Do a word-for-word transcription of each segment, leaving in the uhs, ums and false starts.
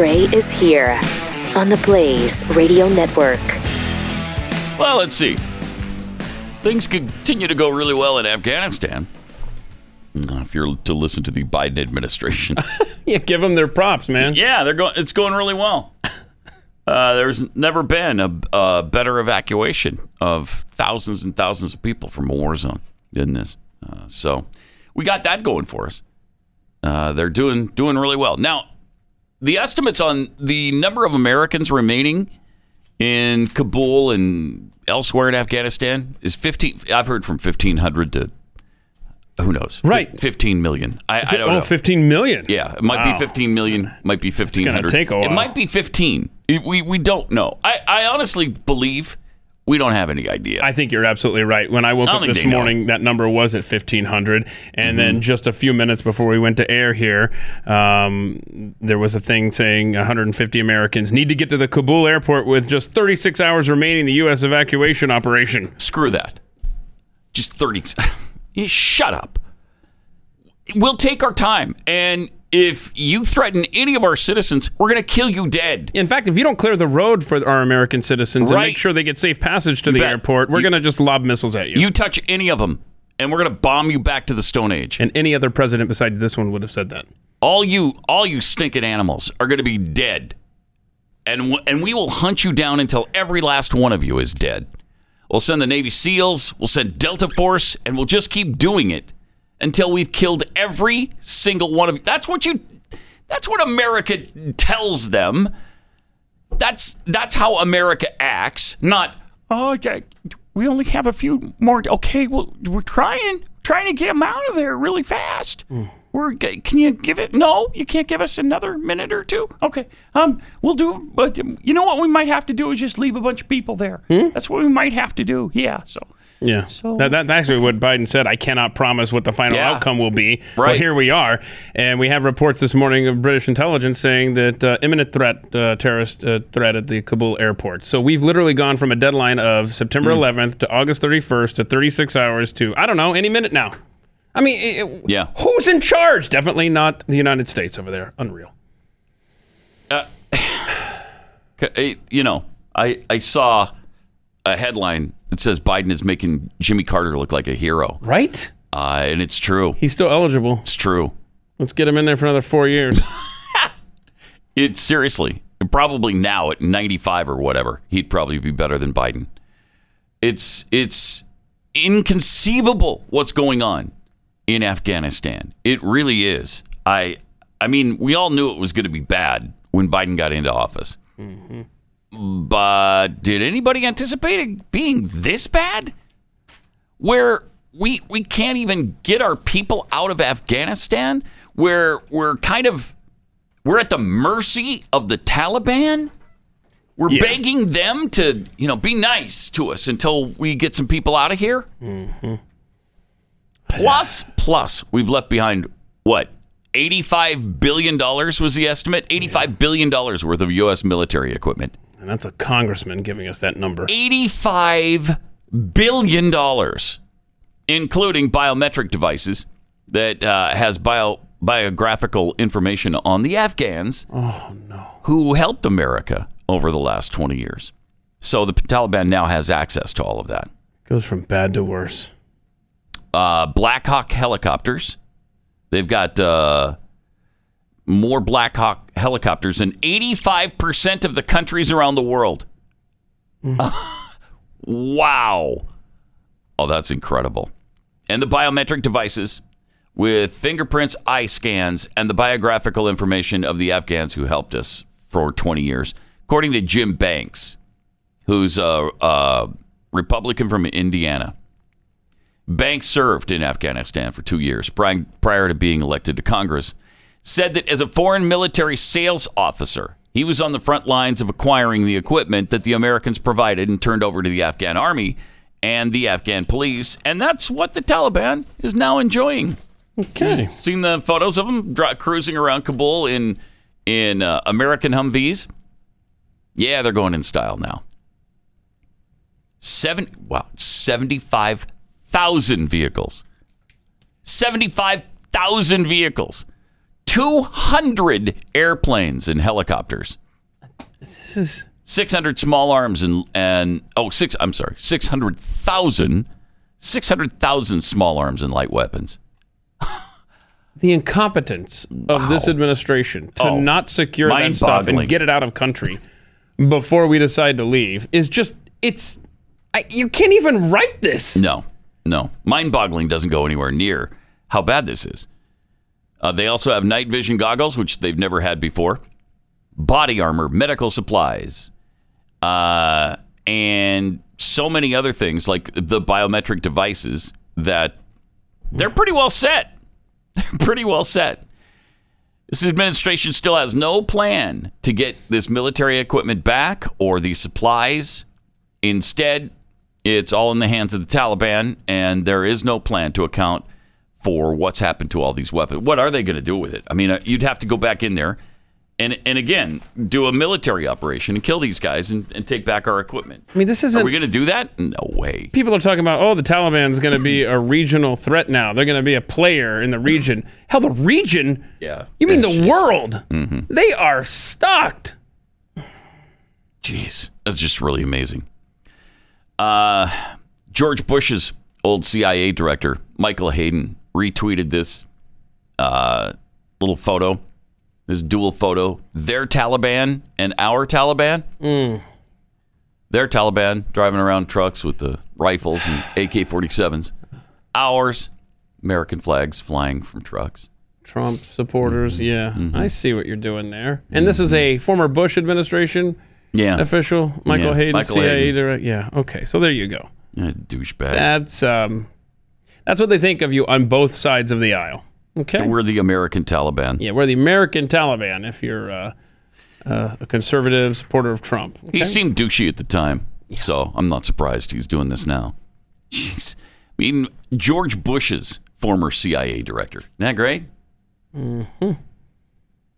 Gray is here on the Blaze Radio Network. Well, let's see. Things continue to go really well in Afghanistan. If you're to listen to the Biden administration. Yeah, give them their props, man. Yeah, they're going. It's going really well. Uh, there's never been a, a better evacuation of thousands and thousands of people from a war zone than this. Uh, so we got that going for us. Uh, they're doing doing really well. Now, the estimates on the number of Americans remaining in Kabul and elsewhere in Afghanistan is fifteen. I've heard from fifteen hundred to who knows, right? fifteen million. I, I don't oh, know. fifteen million. Yeah, it might wow. be fifteen million. Might be fifteen hundred. It's going to take a while. It might be fifteen. We we don't know. I, I honestly believe we don't have any idea. I think you're absolutely right. When I woke I up this morning, know. that number was at fifteen hundred. And mm-hmm. then just a few minutes before we went to air here, um, there was a thing saying one hundred fifty Americans need to get to the Kabul airport with just thirty-six hours remaining in the U S evacuation operation. Screw that. Just thirty. Shut up. We'll take our time. And if you threaten any of our citizens, we're going to kill you dead. In fact, if you don't clear the road for our American citizens right. and make sure they get safe passage to you the bet. airport, we're going to just lob missiles at you. You touch any of them, and we're going to bomb you back to the Stone Age. And any other president besides this one would have said that. All you all you stinking animals are going to be dead. And w- and we will hunt you down until every last one of you is dead. We'll send the Navy SEALs, we'll send Delta Force, and we'll just keep doing it until we've killed every single one of you. That's what you. That's what America tells them. That's that's how America acts. Not oh, yeah, we only have a few more. Okay, well, we're trying trying to get them out of there really fast. Mm. We're can you give it? No, you can't give us another minute or two. Okay, um, we'll do. But you know what we might have to do is just leave a bunch of people there. Mm? That's what we might have to do. Yeah. So. Yeah, so, that, that's actually okay. what Biden said. I cannot promise what the final yeah. outcome will be. Right. Well, here we are. And we have reports this morning of British intelligence saying that uh, imminent threat, uh, terrorist uh, threat at the Kabul airport. So we've literally gone from a deadline of September mm. eleventh to August thirty-first to thirty-six hours to, I don't know, any minute now. I mean, it, yeah. who's in charge? Definitely not the United States over there. Unreal. Uh, you know, I, I saw a headline. It says Biden is making Jimmy Carter look like a hero. Right? Uh, and it's true. He's still eligible. It's true. Let's get him in there for another four years. It's seriously. Probably now at ninety-five or whatever, he'd probably be better than Biden. It's it's inconceivable what's going on in Afghanistan. It really is. I I mean, we all knew it was going to be bad when Biden got into office. Mm-hmm. But did anybody anticipate it being this bad? Where we we can't even get our people out of Afghanistan? Where we're kind of, we're at the mercy of the Taliban? We're yeah. begging them to, you know, be nice to us until we get some people out of here? Mm-hmm. Plus, plus, we've left behind, what, eighty-five billion dollars was the estimate? eighty-five billion dollars worth of U S military equipment. And that's a congressman giving us that number. eighty-five billion dollars, including biometric devices that uh, has bio, biographical information on the Afghans oh, no. who helped America over the last twenty years. So the Taliban now has access to all of that. Goes from bad to worse. Uh, Black Hawk helicopters. They've got... Uh, more Black Hawk helicopters than eighty-five percent of the countries around the world. Mm. Wow. Oh, that's incredible. And the biometric devices with fingerprints, eye scans, and the biographical information of the Afghans who helped us for twenty years. According to Jim Banks, who's a, a Republican from Indiana. Banks served in Afghanistan for two years prior to being elected to Congress. Said that as a foreign military sales officer, he was on the front lines of acquiring the equipment that the Americans provided and turned over to the Afghan army and the Afghan police. And that's what the Taliban is now enjoying. Okay. You've seen the photos of them dra- cruising around Kabul in, in uh, American Humvees? Yeah, they're going in style now. Seven, wow, seventy-five thousand vehicles. seventy-five thousand vehicles. two hundred airplanes and helicopters. This is six hundred small arms and and oh six I'm sorry six hundred thousand six hundred thousand small arms and light weapons. The incompetence of wow. this administration to oh, not secure that stuff and get it out of country before we decide to leave is just it's I, you can't even write this. No, no, mind-boggling doesn't go anywhere near how bad this is. Uh, they also have night vision goggles, which they've never had before. Body armor, medical supplies, uh, and so many other things like the biometric devices that they're pretty well set. They're pretty well set. This administration still has no plan to get this military equipment back or these supplies. Instead, it's all in the hands of the Taliban, and there is no plan to account for what's happened to all these weapons. What are they going to do with it? I mean, you'd have to go back in there and, and again, do a military operation and kill these guys and, and take back our equipment. I mean, this isn't... Are we going to do that? No way. People are talking about, oh, the Taliban's going to be a regional threat now. They're going to be a player in the region. Hell, the region? Yeah. You mean yeah, the geez. world? Mm-hmm. They are stocked. Jeez. That's just really amazing. Uh, George Bush's old C I A director, Michael Hayden, retweeted this uh, little photo. This dual photo, their Taliban and our Taliban. Mm. Their Taliban driving around trucks with the rifles and A K forty-sevens. Ours, American flags flying from trucks. Trump supporters, mm-hmm. yeah. Mm-hmm. I see what you're doing there. And mm-hmm. this is a former Bush administration yeah. official, Michael yeah. Hayden, Michael C I A director. Yeah, okay, so there you go. Yeah, douchebag. That's, um, that's what they think of you on both sides of the aisle. Okay. We're the American Taliban. Yeah, we're the American Taliban if you're uh, uh, a conservative supporter of Trump. Okay? He seemed douchey at the time, yeah. so I'm not surprised he's doing this now. Jeez. I mean, George Bush's former C I A director. Isn't that great? Mm-hmm.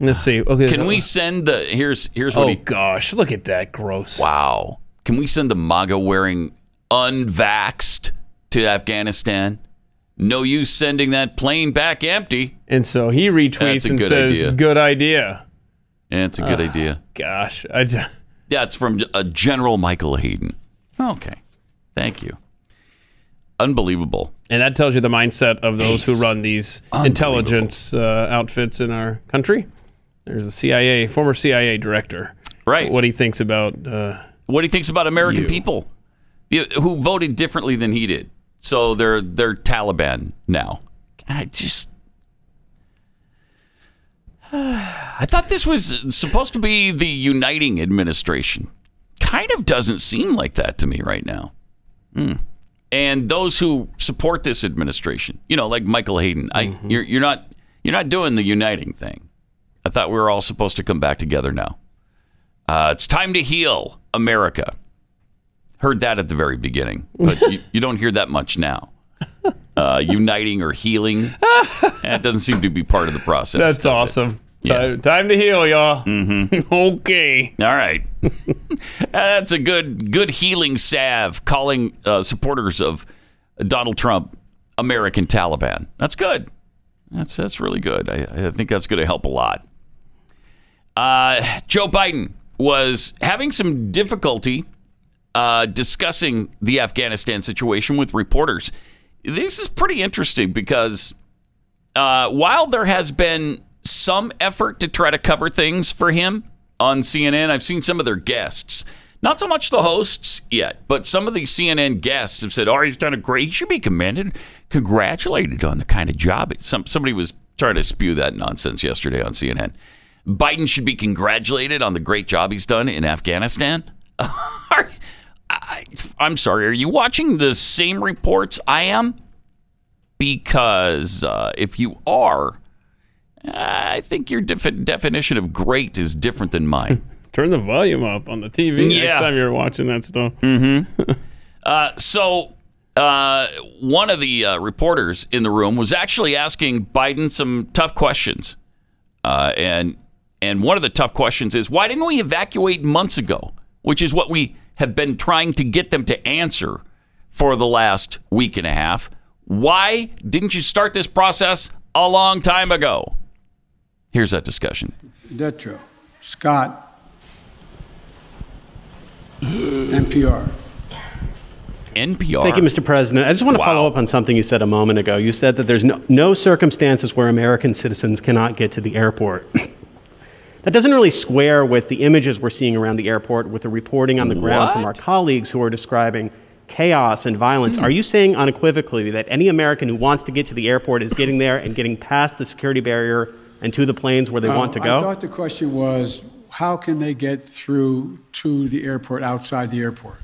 Let's see. Okay. Can we send the... Here's, here's what oh, he... Oh, gosh. Look at that. Gross. Wow. Can we send the MAGA wearing unvaxxed to Afghanistan? No use sending that plane back empty. And so he retweets and says, idea. good idea. Yeah, it's a good uh, idea. Gosh. I d- That's from uh, General Michael Hayden. Okay. Thank you. Unbelievable. And that tells you the mindset of those it's who run these intelligence uh, outfits in our country. There's a C I A, former C I A director. Right. What he thinks about... Uh, what he thinks about American you. people who voted differently than he did. So they're they're Taliban now. I just uh, I thought this was supposed to be the uniting administration. Kind of doesn't seem like that to me right now. Mm. And those who support this administration, you know, like Michael Hayden, I mm-hmm. you're you're not you're not doing the uniting thing. I thought we were all supposed to come back together now. Uh, it's time to heal America. Heard that at the very beginning, but you, you don't hear that much now. Uh, uniting or healing, that doesn't seem to be part of the process. That's awesome. Yeah. Time to heal, y'all. Mm-hmm. Okay. All right. That's a good good healing salve, calling uh, supporters of Donald Trump American Taliban. That's good. That's, that's really good. I, I think that's going to help a lot. Uh, Joe Biden was having some difficulty Uh, discussing the Afghanistan situation with reporters. This is pretty interesting because uh, while there has been some effort to try to cover things for him on C N N, I've seen some of their guests, not so much the hosts yet, but some of the C N N guests have said, oh, he's done a great, he should be commended, congratulated on the kind of job. Some, somebody was trying to spew that nonsense yesterday on C N N. Biden should be congratulated on the great job he's done in Afghanistan. I, I'm sorry, are you watching the same reports I am? Because uh, if you are, I think your defi- definition of great is different than mine. Turn the volume up on the T V yeah. next time you're watching that stuff. Mm-hmm. uh, so uh, one of the uh, reporters in the room was actually asking Biden some tough questions. Uh, and and one of the tough questions is, why didn't we evacuate months ago? Which is what we have been trying to get them to answer for the last week and a half. Why didn't you start this process a long time ago? Here's that discussion. Detro, Scott, N P R. N P R. Thank you, Mister President. I just want to wow. follow up on something you said a moment ago. You said that there's no, no circumstances where American citizens cannot get to the airport. That doesn't really square with the images we're seeing around the airport, with the reporting on the ground what? from our colleagues who are describing chaos and violence. Mm. Are you saying unequivocally that any American who wants to get to the airport is getting there and getting past the security barrier and to the planes where they um, want to go? I thought the question was, how can they get through to the airport outside the airport?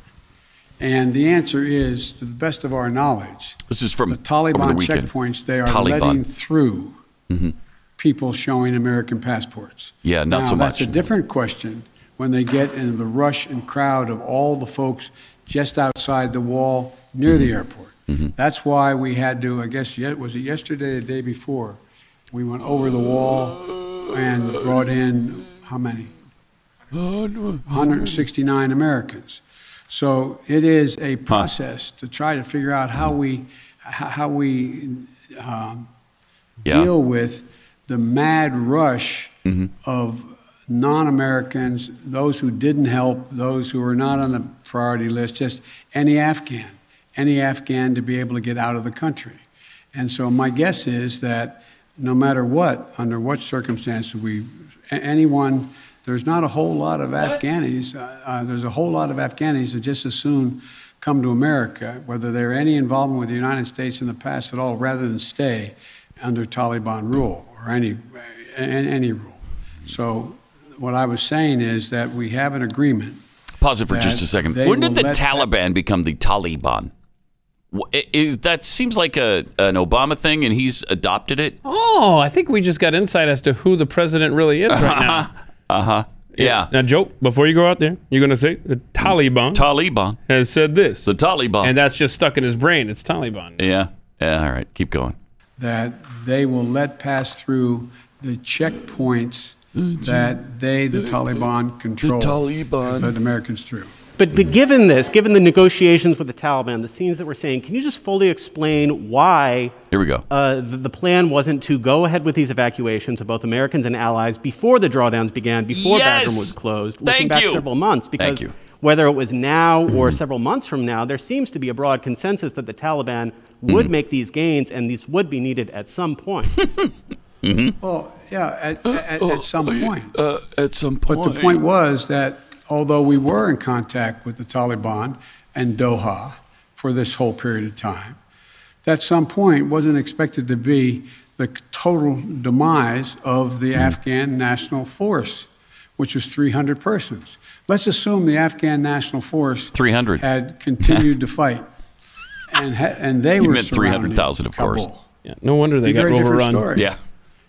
And the answer is, to the best of our knowledge, this is from the Taliban the checkpoints, they are Taliban. letting through mm-hmm. people showing American passports. Yeah, not now, so much. That's a different question when they get into the rush and crowd of all the folks just outside the wall near mm-hmm. the airport. Mm-hmm. That's why we had to, I guess, was it yesterday or the day before, we went over the wall and brought in, how many? one hundred sixty-nine Americans. So it is a process huh. to try to figure out how we how we um, yeah. deal with the mad rush mm-hmm. of non-Americans, those who didn't help, those who are not on the priority list, just any Afghan, any Afghan to be able to get out of the country. And so my guess is that no matter what, under what circumstances we, anyone. There's not a whole lot of Afghanis. Uh, uh, there's a whole lot of Afghanis that just as soon come to America, whether they're any involvement with the United States in the past at all, rather than stay under Taliban rule or any any rule. So what I was saying is that we have an agreement. Pause it for just a second. When did the Taliban become the Taliban? It, it, that seems like a an Obama thing, and he's adopted it. Oh, I think we just got insight as to who the president really is right now. Uh-huh. Yeah. Now, Joe, before you go out there, you're going to say the Taliban Taliban has said this. The Taliban. And that's just stuck in his brain. It's Taliban. Yeah. Yeah. All right. Keep going. That they will let pass through the checkpoints that they, the Taliban, control. The Taliban. Let Americans through. But, but given this, given the negotiations with the Taliban, the scenes that we're seeing, can you just fully explain why Here we go. Uh, the, the plan wasn't to go ahead with these evacuations of both Americans and allies before the drawdowns began, before yes! Bagram was closed, looking Thank back you. several months? Because whether it was now or mm-hmm. several months from now, there seems to be a broad consensus that the Taliban would mm-hmm. make these gains and these would be needed at some point. mm-hmm. Well, yeah, at, at, at some point. Uh, at some point. But the point was that although we were in contact with the Taliban and Doha for this whole period of time, at some point wasn't expected to be the total demise of the mm. Afghan National Force, which was three hundred persons. Let's assume the Afghan National Force three hundred had continued to fight, and ha- and they you were surrounding three hundred thousand, of Kabul. Course. Yeah. No wonder they got very overrun. Story. Yeah,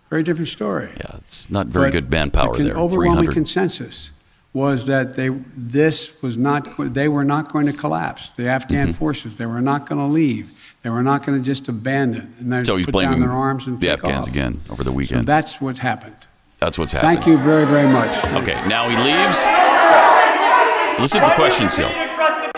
very different story. Yeah, it's not very but good manpower the there. The overwhelming consensus was that they this was not they were not going to collapse. The Afghan mm-hmm. forces, they were not going to leave. They were not going to just abandon and they so put down their arms and take off. So he's blaming the Afghans again over the weekend. So that's what happened. That's what's happened. Thank you very, very much. Okay, now he leaves. Listen to the questions, Hill. Why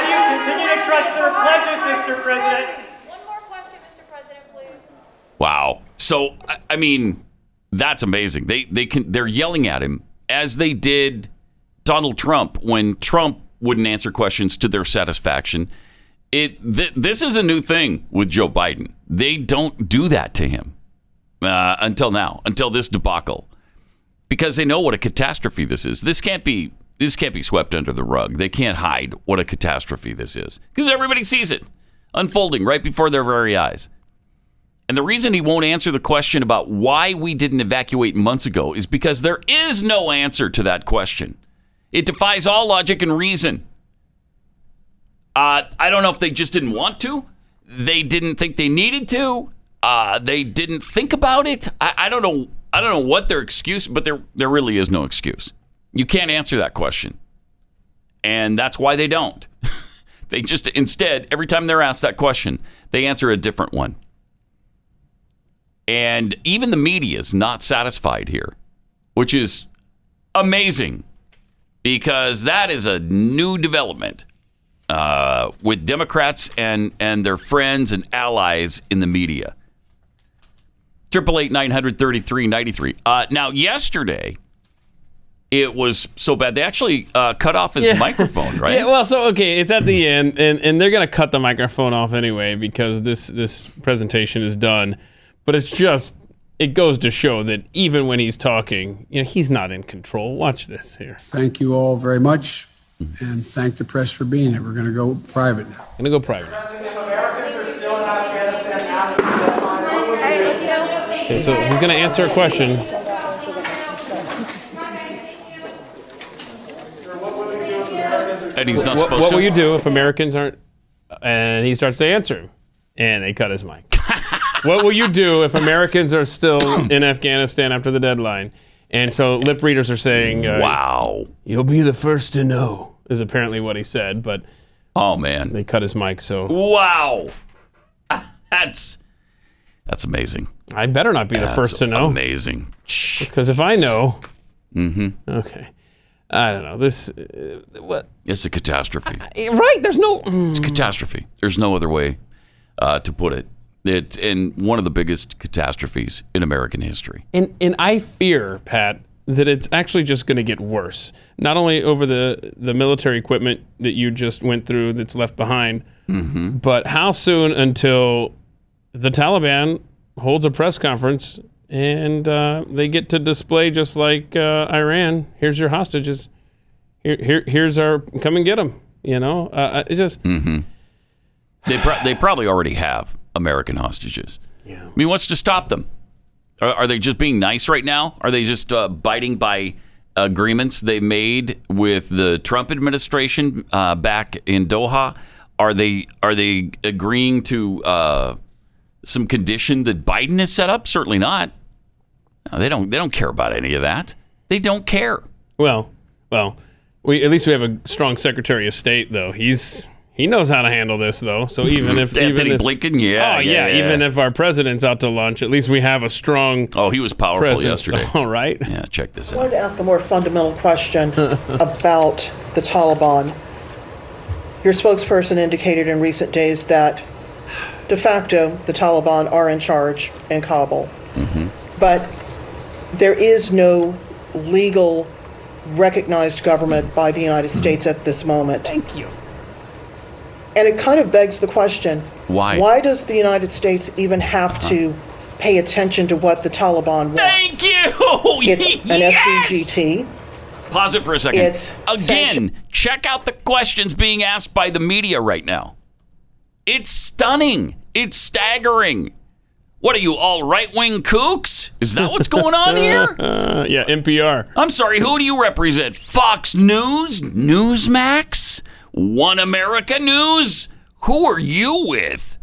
do you continue to trust the Taliban, Mister President? Why do you continue to trust their pledges, Mister President? One more question, Mister President, please. Wow. So, I, I mean, that's amazing. They they can they're yelling at him as they did Donald Trump when Trump wouldn't answer questions to their satisfaction. It th- This is a new thing with Joe Biden. They don't do that to him uh, until now, until this debacle, because they know what a catastrophe this is. This can't be this can't be swept under the rug. They can't hide what a catastrophe this is because everybody sees it unfolding right before their very eyes. And the reason he won't answer the question about why we didn't evacuate months ago is because there is no answer to that question. It defies all logic and reason. Uh, I don't know if they just didn't want to. They didn't think they needed to. Uh, they didn't think about it. I, I don't know. I don't know what their excuse, but there there really is no excuse. You can't answer that question, and that's why they don't. They just instead, every time they're asked that question, they answer a different one. And even the media is not satisfied here, which is amazing. Because that is a new development uh, with Democrats and, and their friends and allies in the media. triple eight nine hundred thirty-three ninety-three. Uh, now, yesterday, it was so bad. They actually uh, cut off his yeah. microphone, right? Yeah, well, so, okay, it's at the end, and, and they're going to cut the microphone off anyway because this, this presentation is done. But it's just, it goes to show that even when he's talking, you know, he's not in control. Watch this here. Thank you all very much, and thank the press for being here. We're going to go private now. Going to go private. If Americans are still in Afghanistan now, okay, so he's going to answer a question. And he's not supposed what, what to. What will you do if Americans aren't? And he starts to answer him, and they cut his mic. What will you do if Americans are still in Afghanistan after the deadline? And so lip readers are saying, uh, "Wow, you'll be the first to know," is apparently what he said. But oh man, they cut his mic. So wow, that's that's amazing. I better not be that's the first to know. Amazing, because if I know, mm-hmm. okay. I don't know. This, uh, what? It's a catastrophe. I, right? There's no. Mm. It's a catastrophe. There's no other way uh, to put it. It's in one of the biggest catastrophes in American history. And and I fear, Pat, that it's actually just going to get worse. Not only over the, the military equipment that you just went through that's left behind, mm-hmm. but how soon until the Taliban holds a press conference and uh, they get to display, just like uh, Iran, here's your hostages. Here, here, here's our, come and get them. You know, uh, it just. Mm-hmm. They pro- they probably already have American hostages. Yeah. I mean, what's to stop them? Are, are they just being nice right now? Are they just uh, abiding by agreements they made with the Trump administration uh, back in Doha? Are they are they agreeing to uh, some condition that Biden has set up? Certainly not. No, they don't. They don't care about any of that. They don't care. Well, well, we at least we have a strong Secretary of State, though. He's he knows how to handle this, though. So even if Anthony even if, Blinken, yeah, oh yeah, yeah, even if our president's out to lunch, at least we have a strong. Oh, he was powerful presence. Yesterday. All right. Yeah, check this out. I wanted to ask a more fundamental question about the Taliban. Your spokesperson indicated in recent days that de facto the Taliban are in charge in Kabul. Mm-hmm. But there is no legal recognized government by the United States at this moment. Thank you. And it kind of begs the question, why Why does the United States even have uh-huh. to pay attention to what the Taliban wants? Thank you! It's an yes! F C G T. Pause it for a second. It's Again, sanction- check out the questions being asked by the media right now. It's stunning. It's staggering. What are you, all right-wing kooks? Is that what's going on here? Uh, yeah, N P R. I'm sorry, who do you represent? Fox News? Newsmax? One America News? Who are you with?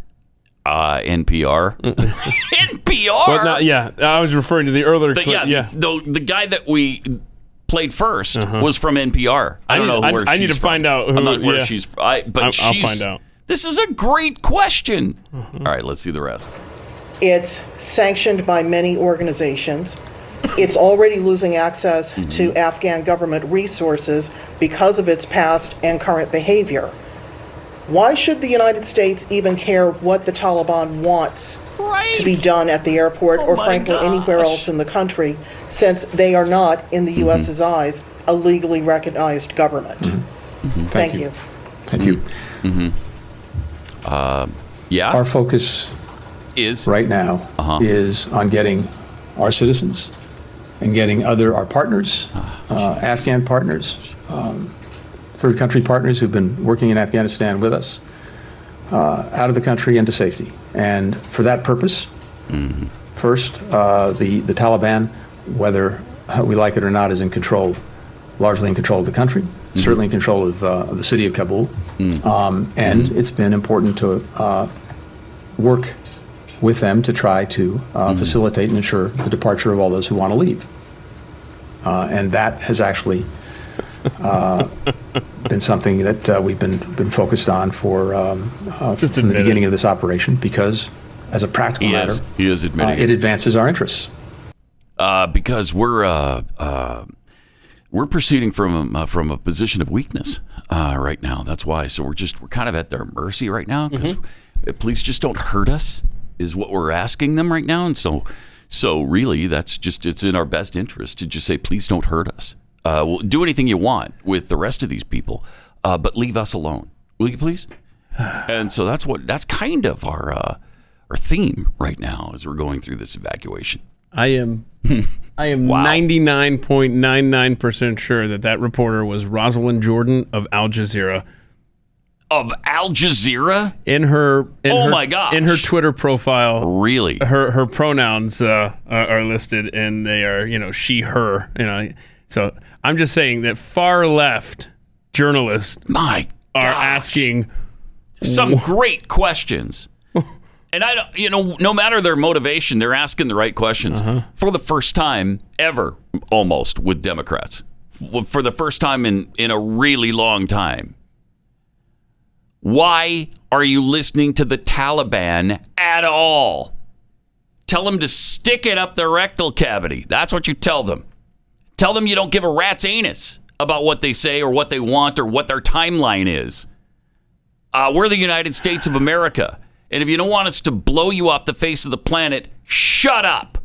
Uh, N P R. N P R? Well, not, yeah, I was referring to the earlier clip. Yeah, yeah. The, the guy that we played first uh-huh. was from N P R. I, I don't need, know where I, she's from. I need to from. find out who, I'm not where yeah. she's from. I, but I'll, she's, I'll find out. This is a great question. Mm-hmm. All right, let's see the rest. It's sanctioned by many organizations. It's already losing access mm-hmm. to Afghan government resources because of its past and current behavior. Why should the United States even care what the Taliban wants right. to be done at the airport oh or, frankly, gosh. anywhere else in the country, since they are not, in the mm-hmm. U S's eyes, a legally recognized government? Mm-hmm. Mm-hmm. Thank, Thank you. you. Thank you. Mm-hmm. Uh, yeah. Our focus is right now uh-huh. is on getting our citizens and getting other our partners, oh, uh, Afghan partners, um, third country partners who've been working in Afghanistan with us, uh, out of the country into safety. And for that purpose, mm-hmm. first, uh, the, the Taliban, whether we like it or not, is in control, largely in control of the country, mm-hmm. certainly in control of, uh, of the city of Kabul. Mm-hmm. Um, and mm-hmm. it's been important to uh, work with them to try to uh, mm-hmm. facilitate and ensure the departure of all those who want to leave. Uh, and that has actually uh, been something that uh, we've been been focused on for um, uh, from the beginning it. of this operation, because as a practical he matter, is, he is admitting uh, it advances our interests. Uh, because we're uh, uh, we're proceeding from uh, from a position of weakness uh, right now. That's why. So we're just we're kind of at their mercy right now, because mm-hmm. police just don't hurt us. Is what we're asking them right now, and so So really, that's just, it's in our best interest to just say, please don't hurt us. Uh, we'll do anything you want with the rest of these people, uh, but leave us alone, will you please? And so that's what that's kind of our uh, our theme right now as we're going through this evacuation. I am I am wow. ninety-nine point nine nine percent sure that that reporter was Rosalind Jordan of Al Jazeera. Of Al Jazeera? In her in oh her, my gosh. In her Twitter profile. Really? Her her pronouns uh, are, are listed, and they are, you know, she, her, you know. So I'm just saying that far left journalists my are gosh. asking some wh- great questions. And I don't, you know, no matter their motivation, they're asking the right questions. Uh-huh. For the first time ever, almost, with Democrats. For the first time in, in a really long time. Why are you listening to the Taliban at all? Tell them to stick it up their rectal cavity. That's what you tell them. Tell them you don't give a rat's anus about what they say or what they want or what their timeline is. Uh, we're the United States of America. And if you don't want us to blow you off the face of the planet, shut up.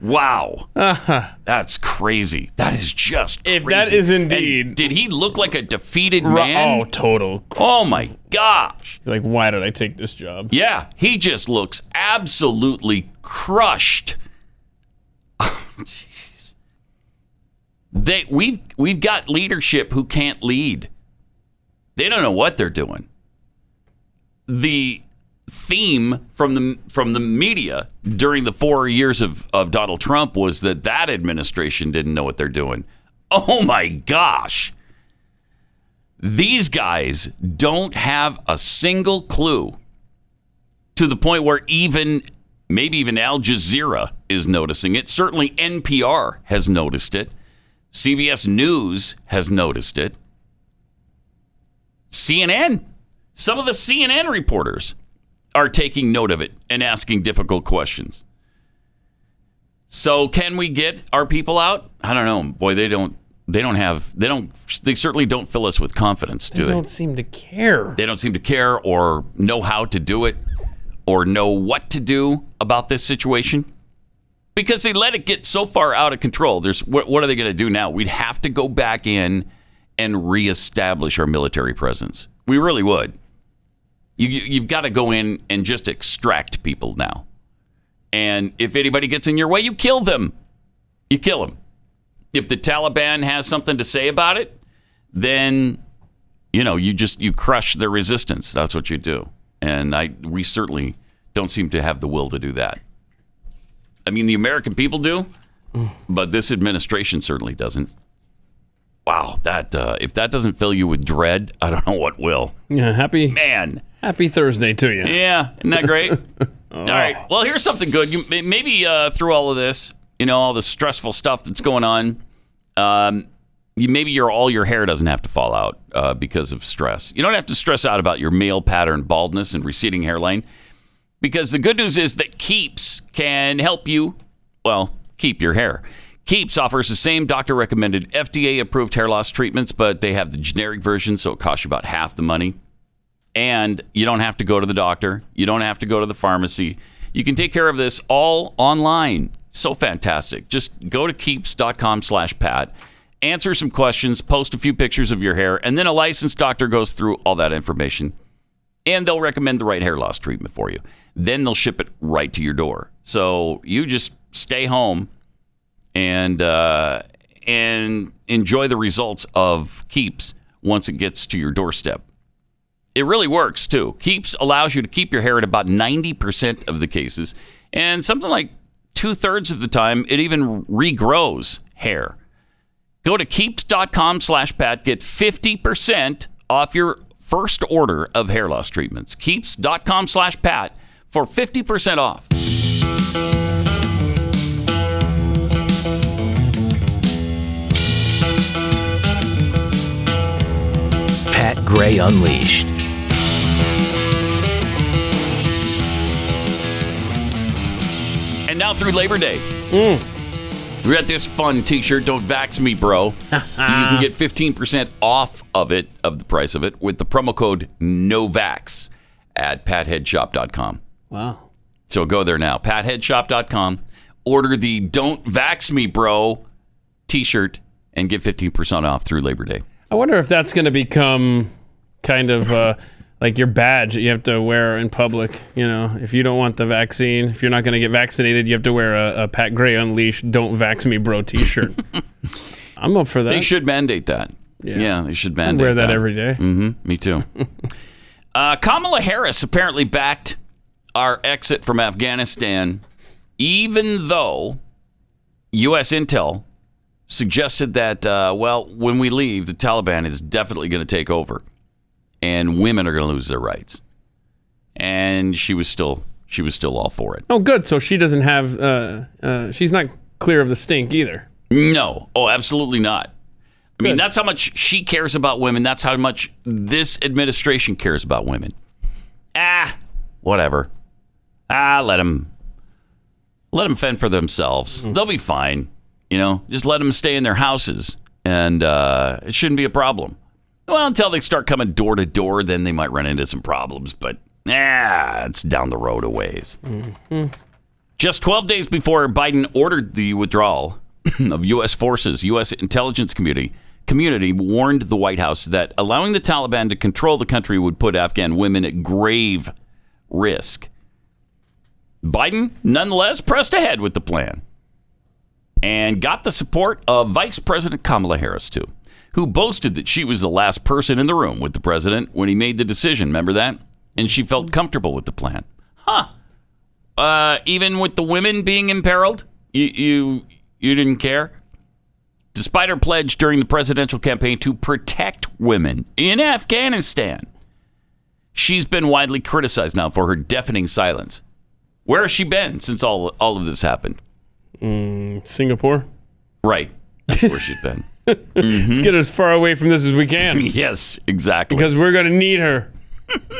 Wow. Uh-huh. That's crazy. That is just crazy. If that is indeed. And did he look like a defeated man? Oh, total. Oh, my gosh. He's like, why did I take this job? Yeah, he just looks absolutely crushed. Oh, jeez. They we've we've got leadership who can't lead. They don't know what they're doing. The theme from the from the media during the four years of, of Donald Trump was that that administration didn't know what they're doing. Oh, my gosh. These guys don't have a single clue, to the point where even maybe even Al Jazeera is noticing it. Certainly N P R has noticed it. C B S News has noticed it. C N N. Some of the C N N reporters are taking note of it and asking difficult questions. So can we get our people out? I don't know. Boy, they don't they don't have they don't they certainly don't fill us with confidence, do they? They don't seem to care. They don't seem to care or know how to do it or know what to do about this situation, because they let it get so far out of control. There's what, what are they going to do now? We'd have to go back in and reestablish our military presence. We really would. You, you've got to go in and just extract people now. And if anybody gets in your way, you kill them. You kill them. If the Taliban has something to say about it, then, you know, you just you crush their resistance. That's what you do. And I we certainly don't seem to have the will to do that. I mean, the American people do, but this administration certainly doesn't. Wow, that uh, if that doesn't fill you with dread, I don't know what will. Yeah, happy man. Happy Thursday to you. Yeah, isn't that great? Oh. All right. Well, here's something good. You maybe uh, through all of this, you know, all the stressful stuff that's going on, um, you, maybe your all your hair doesn't have to fall out uh, because of stress. You don't have to stress out about your male pattern baldness and receding hairline, because the good news is that Keeps can help you. Well, keep your hair. Keeps offers the same doctor-recommended, F D A-approved hair loss treatments, but they have the generic version, so it costs you about half the money. And you don't have to go to the doctor. You don't have to go to the pharmacy. You can take care of this all online. So fantastic. Just go to keeps.com slash Pat, answer some questions, post a few pictures of your hair, and then a licensed doctor goes through all that information, and they'll recommend the right hair loss treatment for you. Then they'll ship it right to your door. So you just stay home and uh, and enjoy the results of Keeps once it gets to your doorstep. It really works, too. Keeps allows you to keep your hair at about ninety percent of the cases, and something like two-thirds of the time, it even regrows hair. Go to keeps.com slash Pat. Get fifty percent off your first order of hair loss treatments. Keeps.com slash Pat for fifty percent off. Pat Gray Unleashed. And now through Labor Day. Mm. We got this fun t-shirt, Don't Vax Me Bro. You can get fifteen percent off of it, of the price of it, with the promo code NOVAX at pat head shop dot com. Wow. So go there now, pat head shop dot com. Order the Don't Vax Me Bro t-shirt and get fifteen percent off through Labor Day. I wonder if that's going to become kind of uh, like your badge that you have to wear in public. You know, if you don't want the vaccine, if you're not going to get vaccinated, you have to wear a, a Pat Gray Unleashed Don't Vax Me Bro t-shirt. I'm up for that. They should mandate that. Yeah, yeah they should mandate that. I wear that, that every day. Mm-hmm. Me too. uh, Kamala Harris apparently backed our exit from Afghanistan, even though U S intel suggested that, uh, well, when we leave, the Taliban is definitely going to take over and women are going to lose their rights. And she was still she was still all for it. Oh, good. So she doesn't have, uh, uh, she's not clear of the stink either. No. Oh, absolutely not. I good. mean, that's how much she cares about women. That's how much this administration cares about women. Ah, whatever. Ah, let them, let them fend for themselves. Mm. They'll be fine. You know, just let them stay in their houses, and uh, it shouldn't be a problem. Well, until they start coming door to door, then they might run into some problems. But nah, it's down the road a ways. Mm-hmm. Just twelve days before Biden ordered the withdrawal of U S forces, U S intelligence community community warned the White House that allowing the Taliban to control the country would put Afghan women at grave risk. Biden, nonetheless, pressed ahead with the plan and got the support of Vice President Kamala Harris, too, who boasted that she was the last person in the room with the president when he made the decision. Remember that? And she felt comfortable with the plan. Huh. Uh, even with the women being imperiled, you, you, you didn't care? Despite her pledge during the presidential campaign to protect women in Afghanistan, she's been widely criticized now for her deafening silence. Where has she been since all all of this happened? Mm, Singapore? Right. That's where she's been. Mm-hmm. Let's get as far away from this as we can. Yes, exactly. Because we're going to need her.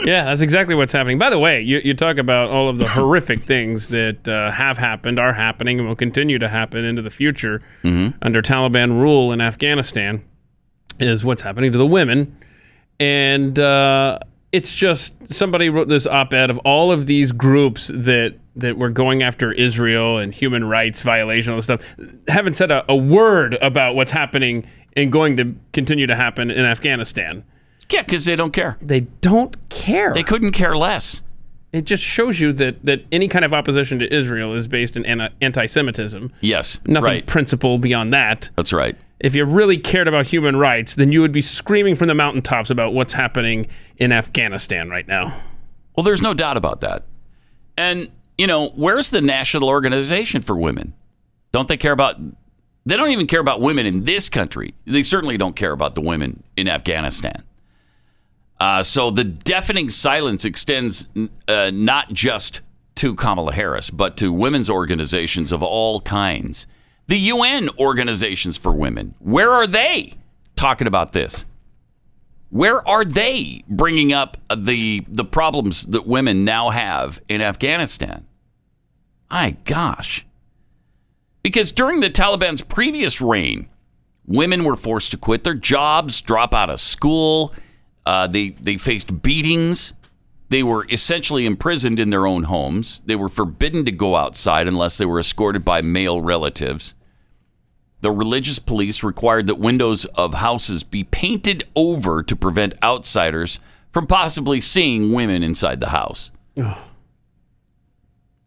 Yeah, that's exactly what's happening. By the way, you, you talk about all of the horrific things that uh, have happened, are happening, and will continue to happen into the future mm-hmm. under Taliban rule in Afghanistan is what's happening to the women. And uh, it's just somebody wrote this op-ed of all of these groups that that were going after Israel and human rights violation, all this stuff, haven't said a, a word about what's happening and going to continue to happen in Afghanistan. Yeah, because they don't care. They don't care. They couldn't care less. It just shows you that, that any kind of opposition to Israel is based in anti-Semitism. Yes, Nothing right. principled beyond that. That's right. If you really cared about human rights, then you would be screaming from the mountaintops about what's happening in Afghanistan right now. Well, there's no doubt about that. And you know, where's the National Organization for Women? Don't they care about, they don't even care about women in this country. They certainly don't care about the women in Afghanistan. Uh, so the deafening silence extends uh, not just to Kamala Harris, but to women's organizations of all kinds. The U N organizations for women. Where are they talking about this? Where are they bringing up the the problems that women now have in Afghanistan? My gosh. Because during the Taliban's previous reign, women were forced to quit their jobs, drop out of school. Uh, they, they faced beatings. They were essentially imprisoned in their own homes. They were forbidden to go outside unless they were escorted by male relatives. The religious police required that windows of houses be painted over to prevent outsiders from possibly seeing women inside the house. Ugh.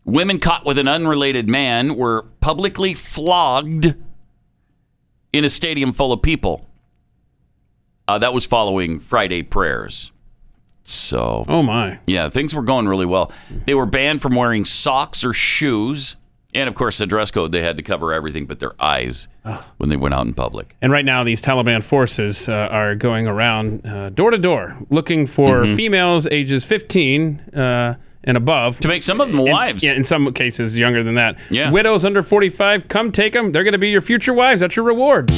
Women caught with an unrelated man were publicly flogged in a stadium full of people. Uh, that was following Friday prayers. So, oh my. Yeah, things were going really well. They were banned from wearing socks or shoes. And, of course, the dress code, they had to cover everything but their eyes when they went out in public. And right now, these Taliban forces uh, are going around uh, door to door looking for mm-hmm. females ages fifteen uh, and above. To make some of them wives. And, yeah, in some cases, younger than that. Yeah. Widows under forty-five, come take them. They're going to be your future wives. That's your reward.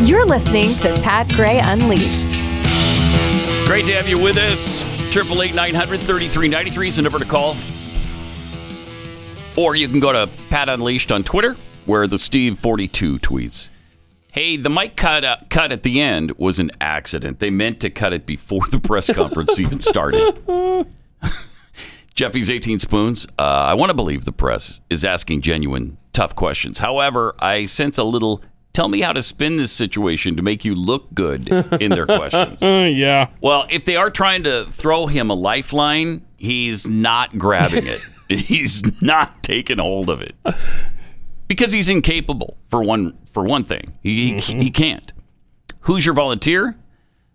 You're listening to Pat Gray Unleashed. Great to have you with us. eight eight eight, nine hundred, thirty-three ninety-three is the number to call. Or you can go to Pat Unleashed on Twitter, where the Steve forty-two tweets. Hey, the mic cut uh, cut at the end was an accident. They meant to cut it before the press conference even started. Jeffy's eighteen Spoons. Uh, I want to believe the press is asking genuine, tough questions. However, I sense a little, tell me how to spin this situation to make you look good in their questions. Yeah. Well, if they are trying to throw him a lifeline, he's not grabbing it. He's not taking hold of it. Because he's incapable, for one for one thing. He, mm-hmm. he can't. Who's your volunteer?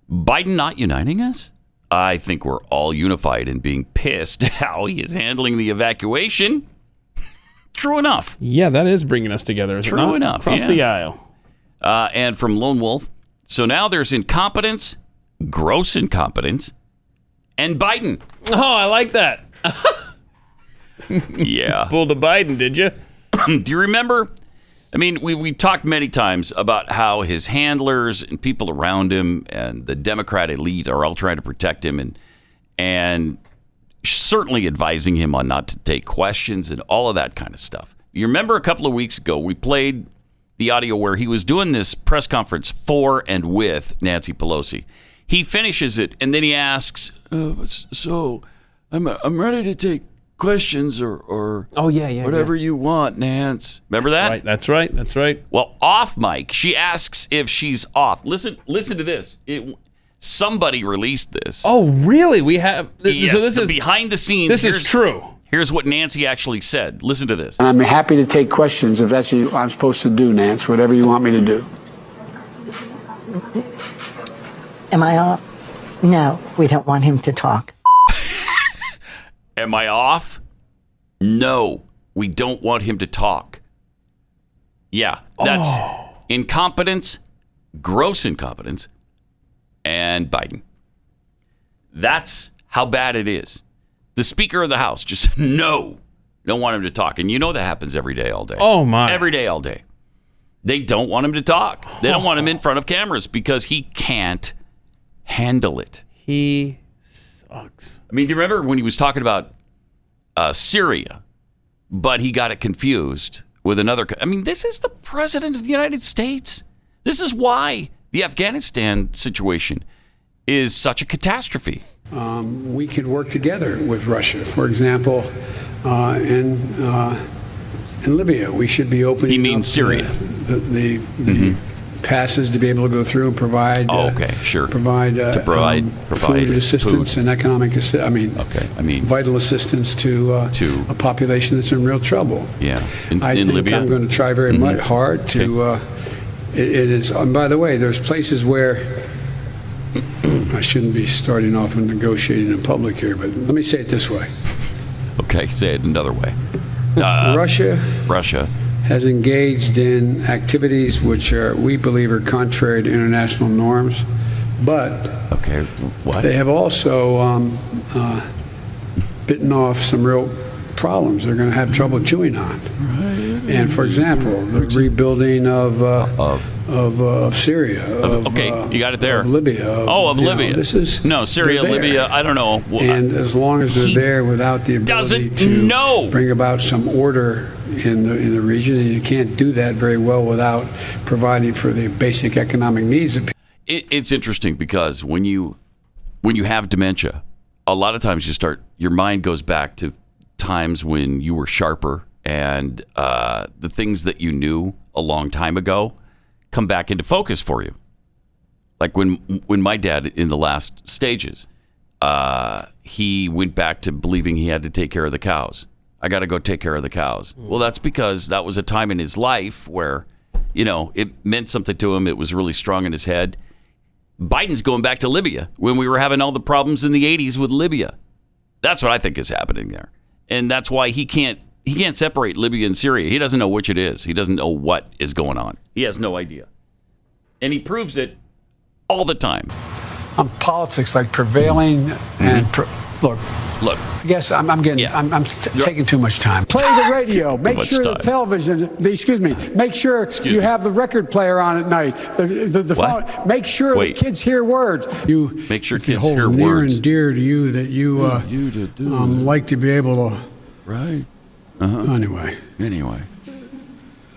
Biden not uniting us? I think we're all unified in being pissed how he is handling the evacuation. True enough. Yeah, that is bringing us together, isn't it? True enough. Across yeah. the aisle. Uh, and from Lone Wolf. So now there's incompetence, gross incompetence, and Biden. Oh, I like that. Yeah. Pulled a Biden, did you? Do you remember? I mean, we we talked many times about how his handlers and people around him and the Democrat elite are all trying to protect him and and certainly advising him on not to take questions and all of that kind of stuff. You remember a couple of weeks ago, we played the audio where he was doing this press conference for and with Nancy Pelosi. He finishes it and then he asks, uh, so I'm I'm ready to take questions or, or oh, yeah, yeah, whatever yeah. you want, Nance. Remember that? Right, that's right. That's right. Well, off mic, she asks if she's off. Listen, listen to this. It, somebody released this. Oh, really? We have this, yes, so this the is behind the scenes. This is true. Here's what Nancy actually said. Listen to this. I'm happy to take questions if that's what I'm supposed to do, Nance. Whatever you want me to do. Am I off? No, we don't want him to talk. Am I off? No, we don't want him to talk. Yeah, that's oh. incompetence, gross incompetence, and Biden. That's how bad it is. The Speaker of the House just, no, don't want him to talk. And you know that happens every day, all day. Oh, my. Every day, all day. They don't want him to talk. They don't oh. want him in front of cameras because he can't handle it. He I mean, do you remember when he was talking about uh, Syria, but he got it confused with another? Co- I mean, this is the president of the United States. This is why the Afghanistan situation is such a catastrophe. Um, we could work together with Russia, for example, uh, in, uh, in Libya. We should be opening. He means up Syria. The, the, the, mm-hmm. the passes to be able to go through and provide oh, okay, sure. provide, uh, to provide, um, provide food assistance food. and economic assi- I mean, okay. I mean vital assistance to, uh, to a population that's in real trouble. Yeah, in, I in think Libya? I'm going to try very mm-hmm. much hard to okay. uh, it, it is and by the way there's places where I shouldn't be starting off and negotiating in public here, but let me say it this way. Okay, say it another way. uh, Russia Russia has engaged in activities which are, we believe are contrary to international norms, but okay, what? They have also um, uh, bitten off some real problems they're going to have trouble chewing on. Right. And for example, the rebuilding of uh, of of, uh, of Syria. Of, of, okay, uh, you got it there. Of Libya. Of, oh, of Libya. Know, this is no Syria, Libya. I don't know. Well, and I, as long as they're there without the ability to know. bring about some order in the in the region, and you can't do that very well without providing for the basic economic needs of people. It, it's interesting because when you when you have dementia, a lot of times you start your mind goes back to times when you were sharper and uh, the things that you knew a long time ago come back into focus for you. Like when when my dad in the last stages, uh, he went back to believing he had to take care of the cows. I got to go take care of the cows. Well, that's because that was a time in his life where, you know, it meant something to him. It was really strong in his head. Biden's going back to Libya when we were having all the problems in the eighties with Libya. That's what I think is happening there. And that's why he can't he can't separate Libya and Syria. He doesn't know which it is. He doesn't know what is going on. He has no idea. And he proves it all the time. On politics, like prevailing mm-hmm. and... Pre- Look, look. I guess I'm, I'm getting. Yeah. I'm, I'm t- taking too much time. Play the radio. Make sure time. the television. The, excuse me. Make sure excuse you me. have the record player on at night. The, the, the phone. Make sure Wait. the kids hear words. You make sure kids hold hear near words. and dear to you that you, uh, you to do um, like to be able to. Right. Uh-huh. Anyway. Anyway.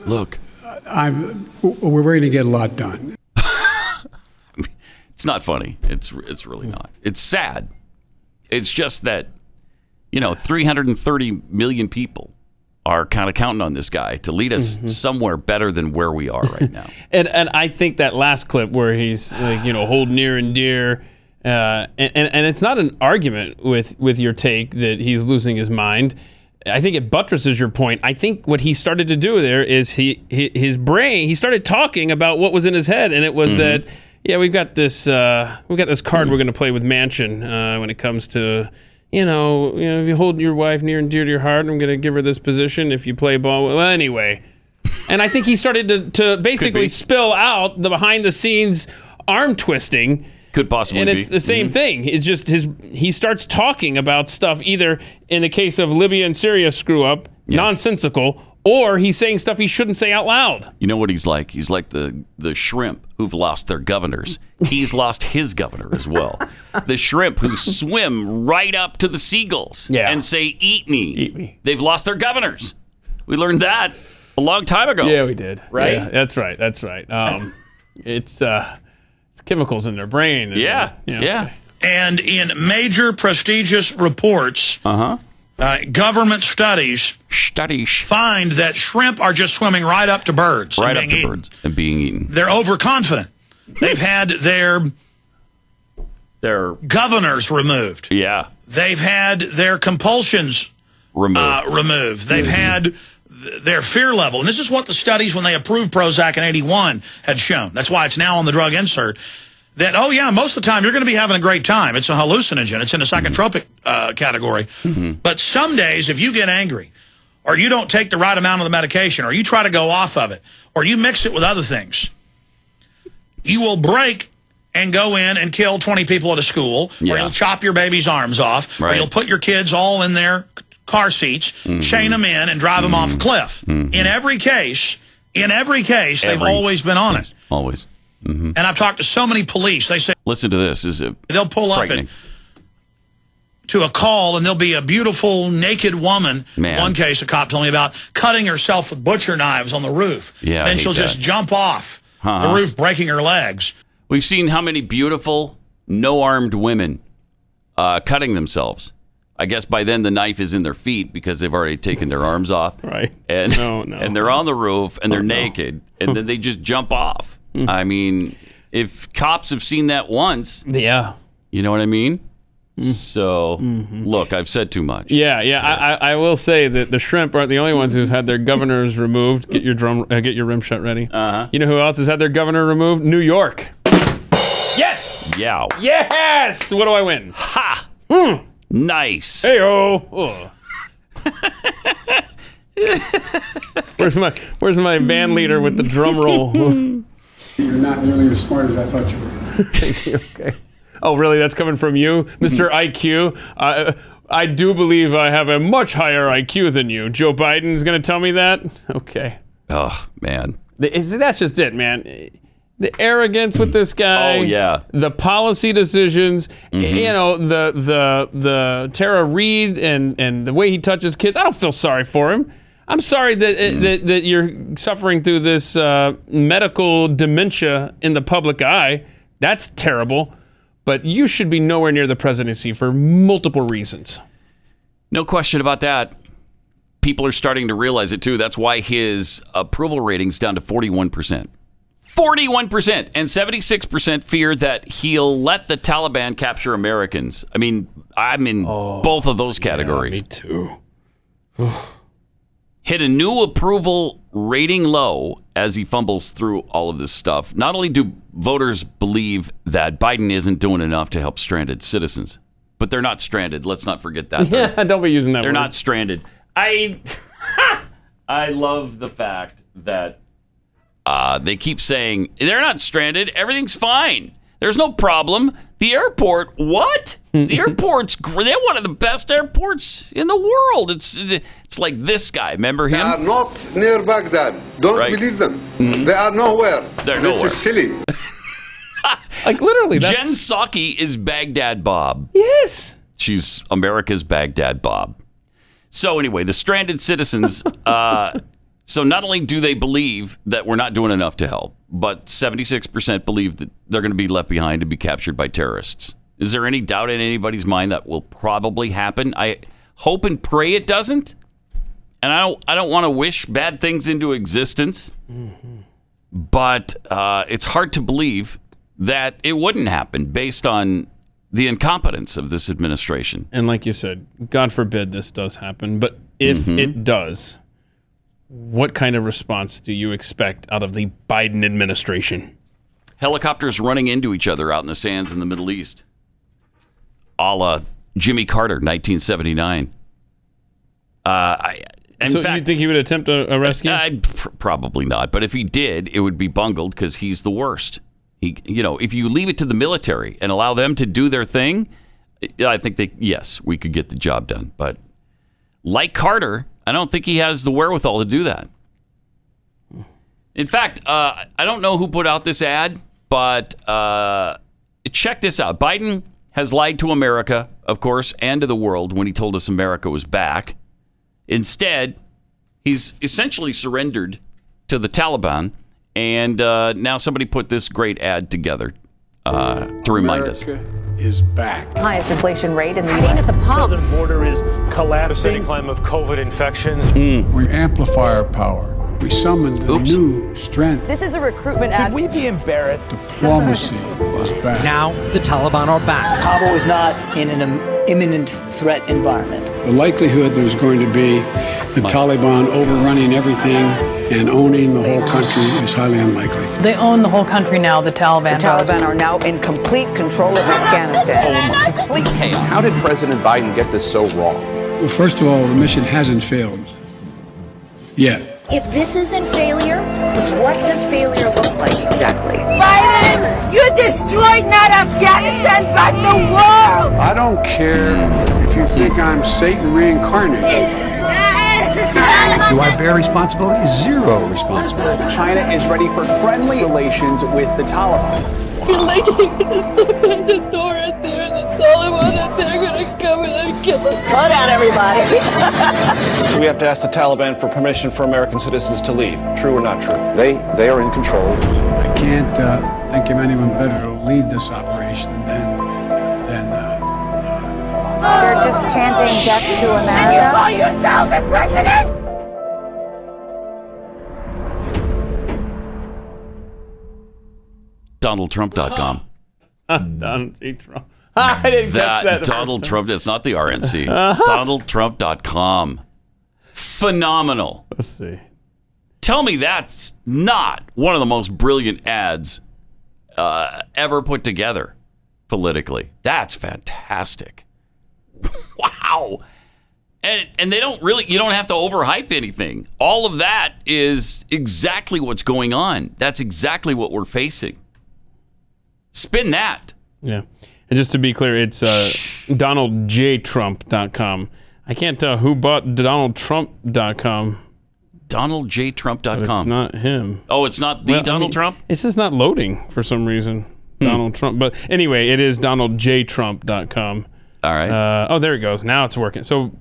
Look. Uh, I'm, we're going to get a lot done. I mean, it's not funny. It's it's really not. It's sad. It's just that, you know, three hundred thirty million people are kind of counting on this guy to lead us mm-hmm. somewhere better than where we are right now. and and I think that last clip where he's like, you know, hold near and dear. Uh, and, and, and it's not an argument with, with your take that he's losing his mind. I think it buttresses your point. I think what he started to do there is he, he his brain, he started talking about what was in his head, and it was mm-hmm. that, yeah, we've got this uh, we've got this card mm-hmm. we're going to play with Manchin uh, when it comes to, you know, you know, if you hold your wife near and dear to your heart, I'm going to give her this position. If you play ball, well, anyway. And I think he started to, to basically spill out the behind-the-scenes arm twisting. Could possibly be. And it's be. the same mm-hmm. thing. It's just his. He starts talking about stuff either in the case of Libya and Syria screw up, yeah. nonsensical, or he's saying stuff he shouldn't say out loud. You know what he's like? He's like the, the shrimp who've lost their governors. He's lost his governor as well. The shrimp who swim right up to the seagulls yeah. and say, eat me. Eat me. They've lost their governors. We learned that a long time ago. Yeah, we did. Right? Yeah, that's right. That's right. Um, it's... Uh, It's chemicals in their brain. And, yeah, you know. yeah. And in major prestigious reports, uh-huh. uh, government studies studies find that shrimp are just swimming right up to birds. Right up to eaten. birds and being eaten. They're overconfident. They've had their, their governors removed. Yeah. They've had their compulsions removed. Uh, removed. They've mm-hmm. had... their fear level. And this is what the studies when they approved Prozac in eighty-one had shown. That's why it's now on the drug insert. That, oh, yeah, most of the time you're going to be having a great time. It's a hallucinogen. It's in the psychotropic uh, category. Mm-hmm. But some days if you get angry or you don't take the right amount of the medication or you try to go off of it or you mix it with other things, you will break and go in and kill twenty people at a school yeah. or you'll chop your baby's arms off right. or you'll put your kids all in their car seats, mm-hmm. chain them in, and drive them mm-hmm. off a cliff. Mm-hmm. In every case, in every case, every. they've always been on yes. it. Always. Mm-hmm. And I've talked to so many police. They say, listen to this. Is it they'll pull up and, to a call, and there'll be a beautiful naked woman. Man. One case, a cop told me about cutting herself with butcher knives on the roof. Yeah, then she'll that. just jump off huh. the roof, breaking her legs. We've seen how many beautiful, no-armed women uh, cutting themselves. I guess by then the knife is in their feet because they've already taken their arms off. Right. And, no, no. and they're on the roof and they're oh, naked no. and then they just jump off. Mm-hmm. I mean, if cops have seen that once, yeah, you know what I mean? Mm-hmm. So, mm-hmm. look, I've said too much. Yeah, yeah. yeah. I, I will say that the shrimp aren't the only ones who've had their governors removed. Get your drum, uh, get your rim shot ready. Uh-huh. You know who else has had their governor removed? New York. Yes! Yeah. Yes! What do I win? Ha! Mm. Nice. Hey-o. Oh. Where's my Where's my band leader with the drum roll? You're not nearly as smart as I thought you were. Thank you. Okay. Oh, really? That's coming from you, Mister I Q? Uh, I do believe I have a much higher I Q than you. Joe Biden's going to tell me that? Okay. Oh, man. The, that's just it, man. The arrogance with this guy. Oh yeah. The policy decisions. Mm-hmm. You know, the the the Tara Reid and, and the way he touches kids. I don't feel sorry for him. I'm sorry that mm-hmm. that, that you're suffering through this uh, medical dementia in the public eye. That's terrible. But you should be nowhere near the presidency for multiple reasons. No question about that. People are starting to realize it too. That's why his approval rating's down to forty-one percent. forty-one percent and seventy-six percent fear that he'll let the Taliban capture Americans. I mean, I'm in oh, both of those categories. Yeah, me too. Hit a new approval rating low as he fumbles through all of this stuff. Not only do voters believe that Biden isn't doing enough to help stranded citizens, but they're not stranded. Let's not forget that. Yeah, don't be using that They're word. not stranded. I, I love the fact that Uh, they keep saying, they're not stranded. Everything's fine. There's no problem. The airport, what? The airport's great. They're one of the best airports in the world. It's it's like this guy. Remember him? They are not near Baghdad. Don't right. believe them. Mm-hmm. They are nowhere. They're this nowhere. This is silly. Like, literally. That's... Jen Psaki is Baghdad Bob. Yes. She's America's Baghdad Bob. So, anyway, the stranded citizens... uh, So not only do they believe that we're not doing enough to help, but seventy-six percent believe that they're going to be left behind to be captured by terrorists. Is there any doubt in anybody's mind that will probably happen? I hope and pray it doesn't. And I don't, I don't want to wish bad things into existence. Mm-hmm. But uh, it's hard to believe that it wouldn't happen based on the incompetence of this administration. And like you said, God forbid this does happen. But if mm-hmm. it does, what kind of response do you expect out of the Biden administration? Helicopters running into each other out in the sands in the Middle East. A la Jimmy Carter, nineteen seventy-nine. Uh, I, in so fact, you think he would attempt a, a rescue? I, probably not. But if he did, it would be bungled because he's the worst. He, you know, if you leave it to the military and allow them to do their thing, I think they, yes, we could get the job done. But like Carter, I don't think he has the wherewithal to do that. In fact, uh, I don't know who put out this ad, but uh, check this out. Biden has lied to America, of course, and to the world when he told us America was back. Instead, he's essentially surrendered to the Taliban. And uh, now somebody put this great ad together uh, to remind America us. Is back. Highest inflation rate in the U S The southern border is collapsing. The climb of COVID infections. Mm. We amplify our power. We summon the Oops. new strength. This is a recruitment ad. Should we be embarrassed? Diplomacy was back. Now the Taliban are back. Kabul is not in an imminent threat environment. The likelihood there's going to be the Taliban overrunning everything and owning the whole country is highly unlikely. They own the whole country now, the Taliban. The Taliban are now in complete control of Afghanistan. Oh my. Complete chaos. How did President Biden get this so wrong? Well, first of all, the mission hasn't failed yet. If this isn't failure, what does failure look like exactly? Biden, you destroyed not Afghanistan, but the world! I don't care if you think I'm Satan reincarnated. Do I bear responsibility? Zero responsibility. China is ready for friendly relations with the Taliban. Wow. You're likely gonna slip in the door right there, the Taliban, and they're gonna come in and kill us. Slow down, everybody. We have to ask the Taliban for permission for American citizens to leave. True or not true? They they are in control. I can't uh, think of anyone better to lead this operation than than. Uh, uh, They're just chanting death to America. And you call yourself a president? Donald Trump dot com. Donald Trump. I didn't that, catch that. Donald Trump. It's not the R N C. Uh-huh. Donald Trump dot com. Phenomenal. Let's see. Tell me that's not one of the most brilliant ads uh, ever put together politically. That's fantastic. Wow. And and they don't really, you don't have to overhype anything. All of that is exactly what's going on. That's exactly what we're facing. Spin that. Yeah. And just to be clear, it's uh, Donald J Trump dot com. I can't tell who bought Donald Trump dot com. Donald J Trump dot com. But it's not him. Oh, it's not the well, Donald I mean, Trump? It's just not loading for some reason. Hmm. Donald Trump. But anyway, it is Donald J Trump dot com. All right. Uh, oh, there it goes. Now it's working. So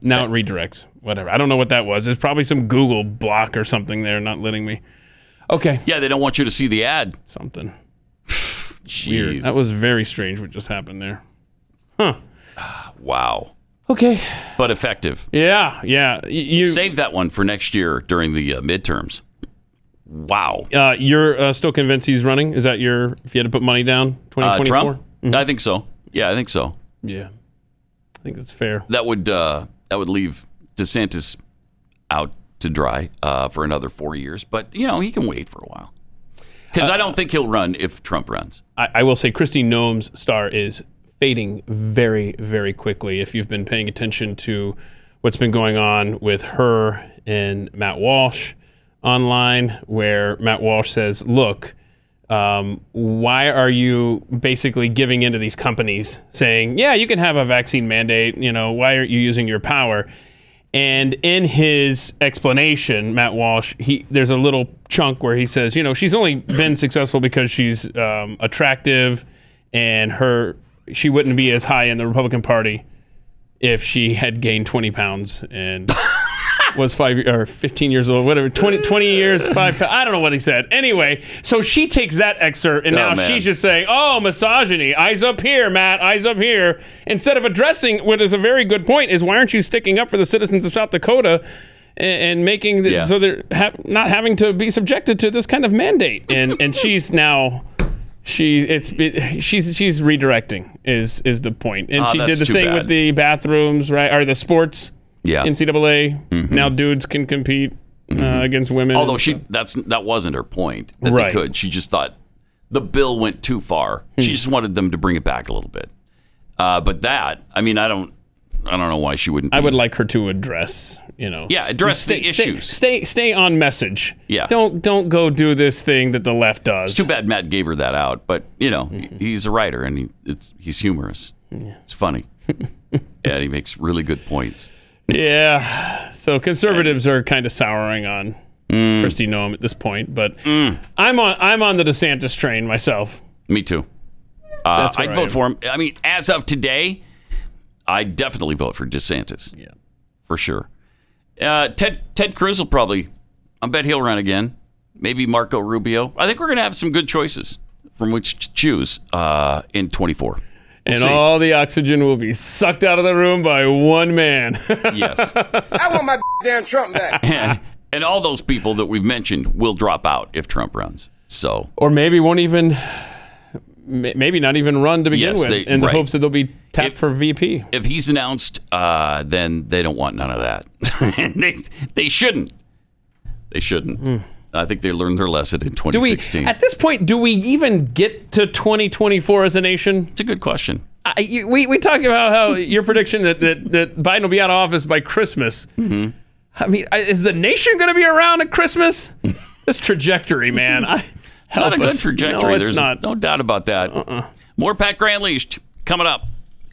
now it redirects. Whatever. I don't know what that was. There's probably some Google block or something there not letting me. Okay. Yeah, they don't want you to see the ad. Something. Jeez. Weird. That was very strange what just happened there. Huh. Wow. Okay. But effective. Yeah, yeah. You save that one for next year during the uh, midterms. Wow. Uh, you're uh, still convinced he's running? Is that your, if you had to put money down, twenty twenty-four? Uh, Trump? Mm-hmm. I think so. Yeah, I think so. Yeah. I think that's fair. That would uh, that would leave DeSantis out to dry uh, for another four years. But, you know, he can wait for a while. Because uh, I don't think he'll run if Trump runs. I, I will say Kristi Noem's star is fading very, very quickly. If you've been paying attention to what's been going on with her and Matt Walsh online, where Matt Walsh says, look, um, why are you basically giving into these companies saying, yeah, you can have a vaccine mandate, you know, why aren't you using your power? And in his explanation, Matt Walsh, he there's a little chunk where he says, you know, she's only been successful because she's um, attractive and her... she wouldn't be as high in the Republican Party if she had gained twenty pounds and was five or fifteen years old, whatever, twenty, twenty years, five, I don't know what he said. Anyway, so she takes that excerpt and oh, now man. she's just saying, oh, misogyny, eyes up here, Matt, eyes up here. Instead of addressing what is a very good point is why aren't you sticking up for the citizens of South Dakota and, and making, the, yeah. so they're ha- not having to be subjected to this kind of mandate. And and she's now... She it's it, she's she's redirecting is is the point, and oh, she did the thing bad. with the bathrooms, right, or the sports, yeah, N C double A. Mm-hmm. Now dudes can compete mm-hmm. uh, against women. Although she stuff. that's that wasn't her point that right. they could. She just thought the bill went too far. Mm-hmm. She just wanted them to bring it back a little bit. Uh, but that I mean I don't I don't know why she wouldn't. Be. I would like her to address. You know, yeah, address stay, the issues. Stay, stay, stay on message. Yeah, don't don't go do this thing that the left does. It's too bad Matt gave her that out, but you know mm-hmm. he's a writer and he, it's he's humorous. Yeah. It's funny, yeah, he makes really good points. Yeah, so conservatives yeah. are kind of souring on mm. Kristi Noem at this point, but mm. I'm on I'm on the DeSantis train myself. Me too. Uh, I'd I vote am. for him. I mean, as of today, I definitely vote for DeSantis. Yeah, for sure. Uh, Ted Ted Cruz will probably, I bet he'll run again. Maybe Marco Rubio. I think we're going to have some good choices from which to choose uh, in twenty-four. We'll and see. All the oxygen will be sucked out of the room by one man. Yes. I want my damn Trump back. And, and all those people that we've mentioned will drop out if Trump runs. So, or maybe won't even, maybe not even run to begin yes, with they, in the right. hopes that they'll be Tap if, for V P. If he's announced, uh, then they don't want none of that. they they shouldn't. They shouldn't. Mm. I think they learned their lesson in twenty sixteen. Do we, at this point, do we even get to twenty twenty-four as a nation? It's a good question. I, you, we we talk about how your prediction that, that, that Biden will be out of office by Christmas. Mm-hmm. I mean, is the nation going to be around at Christmas? This trajectory, man. I, it's not a us. good trajectory. No, it's There's not. No doubt about that. Uh-uh. More Pat Gray Unleashed coming up.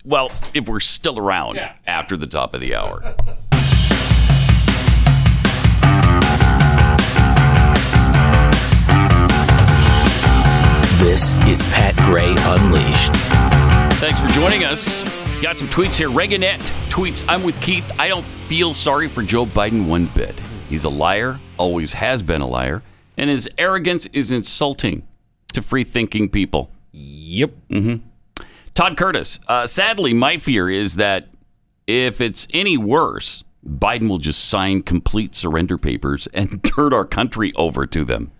Well, if we're still around yeah. after the top of the hour. This is Pat Gray Unleashed. Thanks for joining us. Got some tweets here. Reaganette tweets, I'm with Keith. I don't feel sorry for Joe Biden one bit. He's a liar, always has been a liar, and his arrogance is insulting to free-thinking people. Yep. Mm-hmm. Todd Curtis, uh, sadly, my fear is that if it's any worse, Biden will just sign complete surrender papers and turn our country over to them.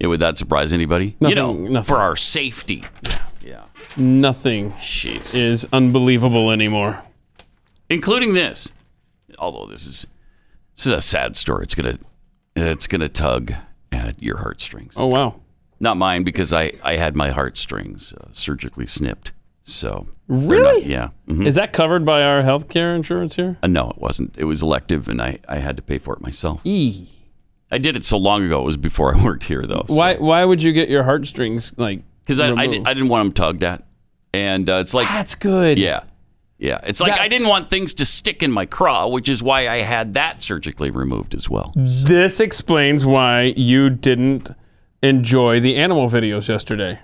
Yeah, would that surprise anybody? Nothing, you know, nothing. For our safety. Yeah. yeah. Nothing Jeez. is unbelievable anymore. Including this. Although this is this is a sad story. It's gonna it's gonna tug at your heartstrings. Oh wow. Not mine because I, I had my heartstrings uh, surgically snipped. So really, not, yeah. Mm-hmm. Is that covered by our health care insurance here? Uh, no, it wasn't. It was elective, and I, I had to pay for it myself. E. I did it so long ago. It was before I worked here, though. So. Why Why would you get your heartstrings like? Because I I, did, I didn't want them tugged at, and uh, it's like that's good. Yeah, yeah. It's like that's... I didn't want things to stick in my craw, which is why I had that surgically removed as well. So. This explains why you didn't enjoy the animal videos yesterday.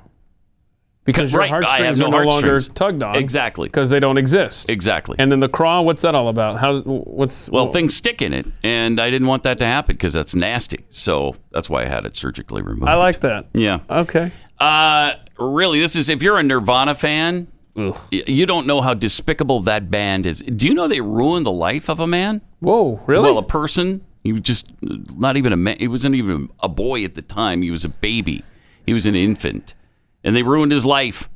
Because your right. heartstrings no are no longer tugged on. Exactly. Because they don't exist. Exactly. And then the craw, what's that all about? How? What's? Well, whoa. things stick in it, and I didn't want that to happen because that's nasty. So that's why I had it surgically removed. I like that. Yeah. Okay. Uh, really, this is, if you're a Nirvana fan, Ugh. you don't know how despicable that band is. Do you know they ruined the life of a man? Whoa, really? Well, a person, he was just not even a man. He wasn't even a boy at the time. He was a baby. He was an infant. And they ruined his life.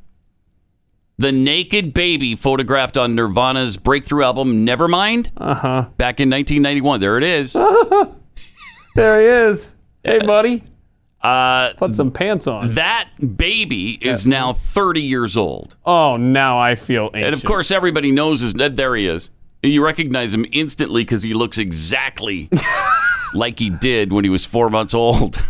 The naked baby photographed on Nirvana's breakthrough album, Nevermind, uh-huh. back in nineteen ninety-one. There it is. There he is. Hey, buddy. Uh, Put some pants on. That baby yeah. is now thirty years old. Oh, now I feel ancient. And, of course, everybody knows his name. There he is. You recognize him instantly because he looks exactly like he did when he was four months old.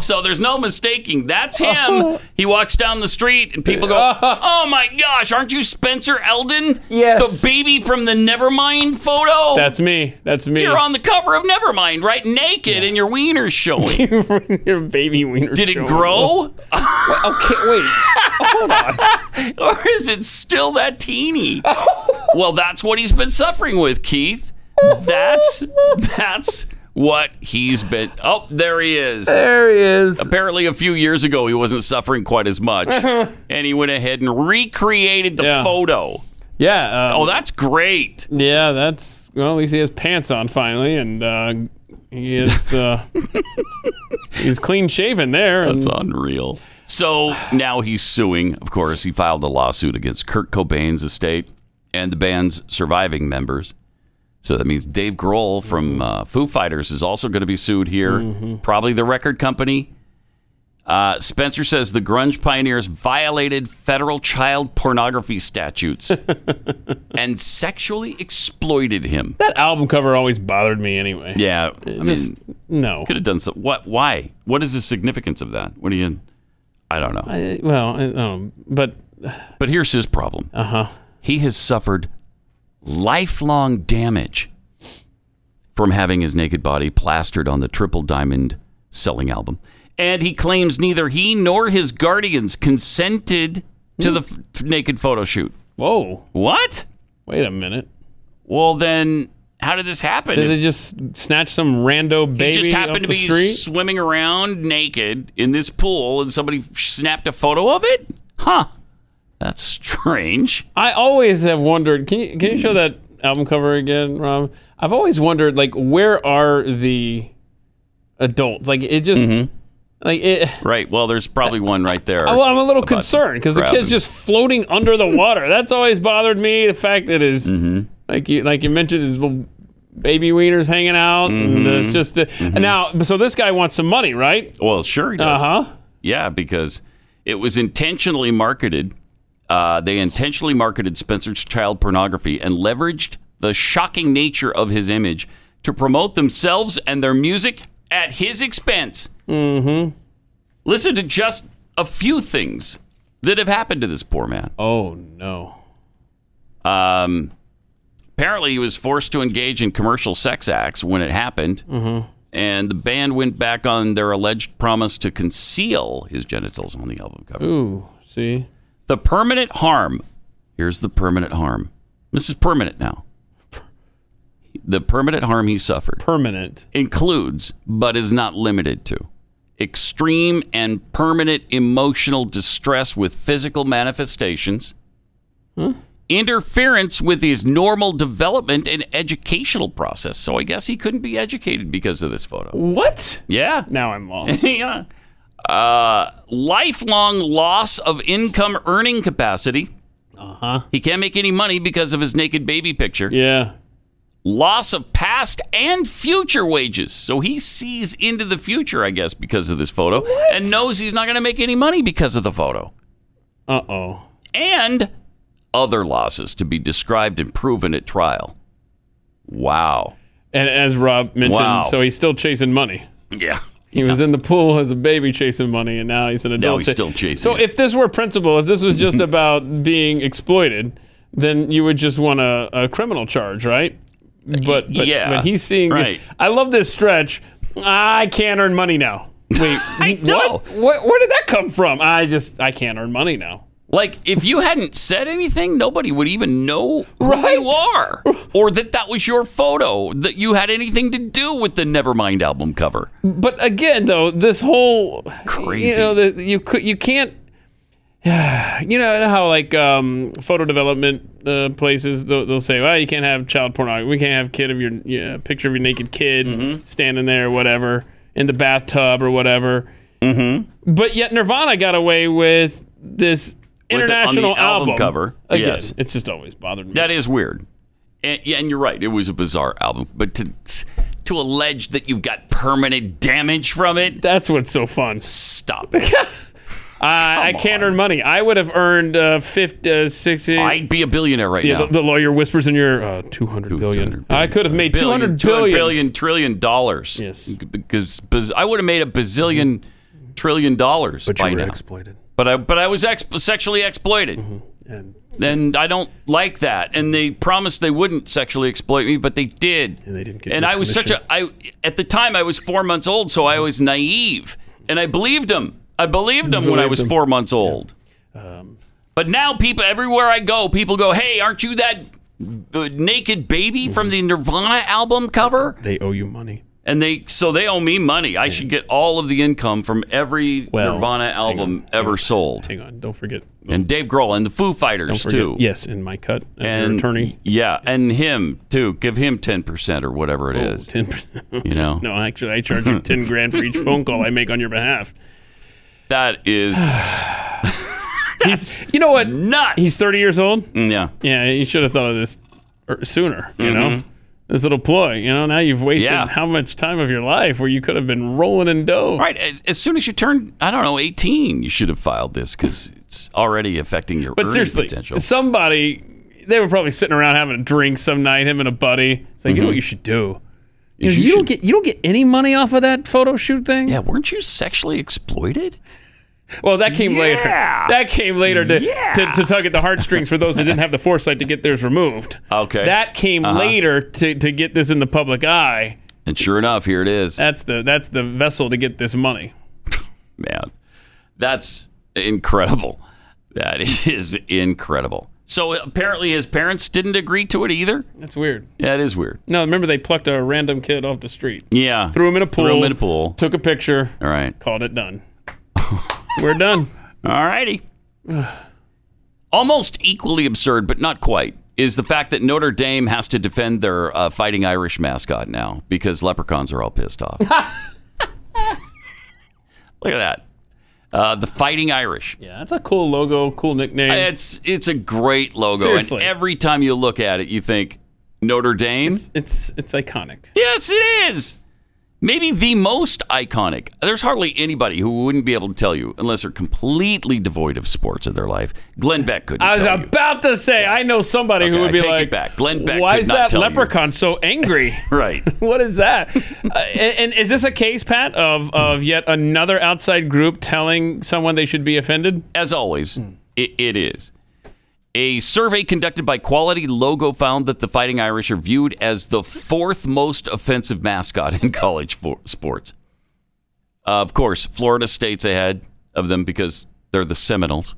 So there's no mistaking. That's him. He walks down the street and people go, oh my gosh, aren't you Spencer Eldon? Yes. The baby from the Nevermind photo? That's me. That's me. You're on the cover of Nevermind, right? Naked yeah. and your wiener's showing. Your baby wiener's Did showing. Did it grow? Wait, okay, wait. Hold on. Or is it still that teeny? Well, that's what he's been suffering with, Keith. That's that's what he's been. Oh, there he is. There he is. Apparently, a few years ago, he wasn't suffering quite as much, and he went ahead and recreated the yeah. photo. Yeah. Um, oh, that's great. Yeah, that's well. At least he has pants on finally, and uh, he is uh, he's clean shaven there. That's and, unreal. So now he's suing. Of course, he filed a lawsuit against Kurt Cobain's estate and the band's surviving members. So that means Dave Grohl from uh, Foo Fighters is also going to be sued here. Mm-hmm. Probably the record company. Uh, Spencer says the grunge pioneers violated federal child pornography statutes and sexually exploited him. That album cover always bothered me anyway. Yeah. I Just, mean, no. Could have done something. What? Why? What is the significance of that? What are you... I don't know. I, well, I don't know, but... But here's his problem. Uh-huh. He has suffered lifelong damage from having his naked body plastered on the Triple Diamond selling album. And he claims neither he nor his guardians consented to the f- naked photo shoot. Whoa. What? Wait a minute. Well, then how did this happen? Did they just snatch some rando baby off the street? He just happened to be swimming around naked in this pool and somebody snapped a photo of it? Huh. That's strange. I always have wondered, can you can you show that album cover again, Rob? I've always wondered, like, where are the adults? Like, it just, mm-hmm. like, it... Right, well, there's probably one right there. I, I'm a little concerned, because the kid's just floating under the water. That's always bothered me, the fact that it's, mm-hmm. like you like you mentioned, his little baby wieners hanging out, mm-hmm. and it's just... Uh, mm-hmm. Now, so this guy wants some money, right? Well, sure he does. Uh-huh. Yeah, because it was intentionally marketed... Uh, they intentionally marketed Spencer's child pornography and leveraged the shocking nature of his image to promote themselves and their music at his expense. Mm-hmm. Listen to just a few things that have happened to this poor man. Oh, no. Um, apparently, he was forced to engage in commercial sex acts when it happened, mm-hmm. and the band went back on their alleged promise to conceal his genitals on the album cover. Ooh, see? The permanent harm. Here's the permanent harm. This is permanent now. The permanent harm he suffered. Permanent. Includes, but is not limited to, extreme and permanent emotional distress with physical manifestations, huh? interference with his normal development and educational process. So I guess he couldn't be educated because of this photo. What? Yeah. Now I'm lost. Yeah. Uh, lifelong loss of income earning capacity. Uh-huh. He can't make any money because of his naked baby picture. Yeah. Loss of past and future wages. So he sees into the future, I guess, because of this photo. What? And knows he's not going to make any money because of the photo. Uh-oh. And other losses to be described and proven at trial. Wow. And as Rob mentioned, wow. so he's still chasing money. Yeah. He was in the pool as a baby chasing money, and now he's an adult. Now he's still chasing. So it. If this were principle, if this was just about being exploited, then you would just want a, a criminal charge, right? But, but, yeah. but he's seeing... Right. I love this stretch. I can't earn money now. Wait, I know. What? What, where did that come from? I just... I can't earn money now. Like, if you hadn't said anything, nobody would even know who right? you are or that that was your photo, that you had anything to do with the Nevermind album cover. But again, though, this whole... Crazy. You know, the, you, you can't... You know how, like, um, photo development uh, places, they'll, they'll say, well, you can't have child pornography. We can't have kid of your yeah, picture of your naked kid mm-hmm. standing there, whatever, in the bathtub or whatever. Mm-hmm. But yet Nirvana got away with this... International it, album, album cover. Again, yes, it's just always bothered me. That is weird, and, yeah, and you're right. It was a bizarre album, but to to allege that you've got permanent damage from it—that's what's so fun. Stop it. uh, I can't earn money. I would have earned uh, fifty, uh, sixty. I'd be a billionaire right yeah, now. The, the lawyer whispers in your uh, two hundred billion. billion. I could have made two hundred billion, billion, trillion dollars. Yes, because I would have made a bazillion mm-hmm. trillion dollars. But by you were now. exploited. But I, but I was ex- sexually exploited, mm-hmm. and, and I don't like that. And they promised they wouldn't sexually exploit me, but they did. And they didn't get. And I was such a I at the time I was four months old, so I was naive, and I believed them. I believed them when I was four months old. Yeah. Um, but now people everywhere I go, people go, "Hey, aren't you that b- naked baby from the Nirvana album cover. They owe you money. And they so they owe me money. I yeah. should get all of the income from every well, Nirvana album on, ever hang sold. Hang on, don't forget. And Dave Grohl and the Foo Fighters, too. Yes, in my cut as and, your attorney. Yeah, yes. And him, too. Give him ten percent or whatever it oh, is. ten percent. You know? No, actually, I charge you ten grand for each phone call I make on your behalf. That is... He's, you know what? Nuts! He's thirty years old? Yeah. Yeah, you should have thought of this sooner, you mm-hmm. know? This little ploy, you know, now you've wasted yeah. how much time of your life where you could have been rolling in dough. Right. As soon as you turn, I don't know, eighteen, you should have filed this because it's already affecting your but earning seriously, potential. Somebody, they were probably sitting around having a drink some night, him and a buddy. It's like, mm-hmm. you know what you should do? You, know, you, you should, don't get you don't get any money off of that photo shoot thing? Yeah, weren't you sexually exploited? Well, that came yeah. later. That came later to, yeah. to, to tug at the heartstrings for those that didn't have the foresight to get theirs removed. Okay. That came uh-huh. later to, to get this in the public eye. And sure enough, here it is. That's the that's the vessel to get this money. Man, that's incredible. That is incredible. So apparently his parents didn't agree to it either? That's weird. Yeah, it is weird. No, remember they plucked a random kid off the street. Yeah. Threw him in a pool. Threw him in a pool. Took a picture. All right. Called it done. We're done. All righty. Almost equally absurd, but not quite, is the fact that Notre Dame has to defend their uh, Fighting Irish mascot now because leprechauns are all pissed off. Look at that. Uh, the Fighting Irish. Yeah, that's a cool logo, cool nickname. It's it's a great logo. Seriously. And every time you look at it, you think, Notre Dame? It's It's, it's iconic. Yes, it is. Maybe the most iconic. There's hardly anybody who wouldn't be able to tell you, unless they're completely devoid of sports in their life. Glenn Beck couldn't tell you. I was about to say, I know somebody okay, who would I be take like, it back. Glenn Beck why is that leprechaun you. so angry? Right. What is that? uh, and, and is this a case, Pat, of, of yet another outside group telling someone they should be offended? As always, mm. it, it is. A survey conducted by Quality Logo found that the Fighting Irish are viewed as the fourth most offensive mascot in college for- sports. Uh, of course, Florida State's ahead of them because they're the Seminoles.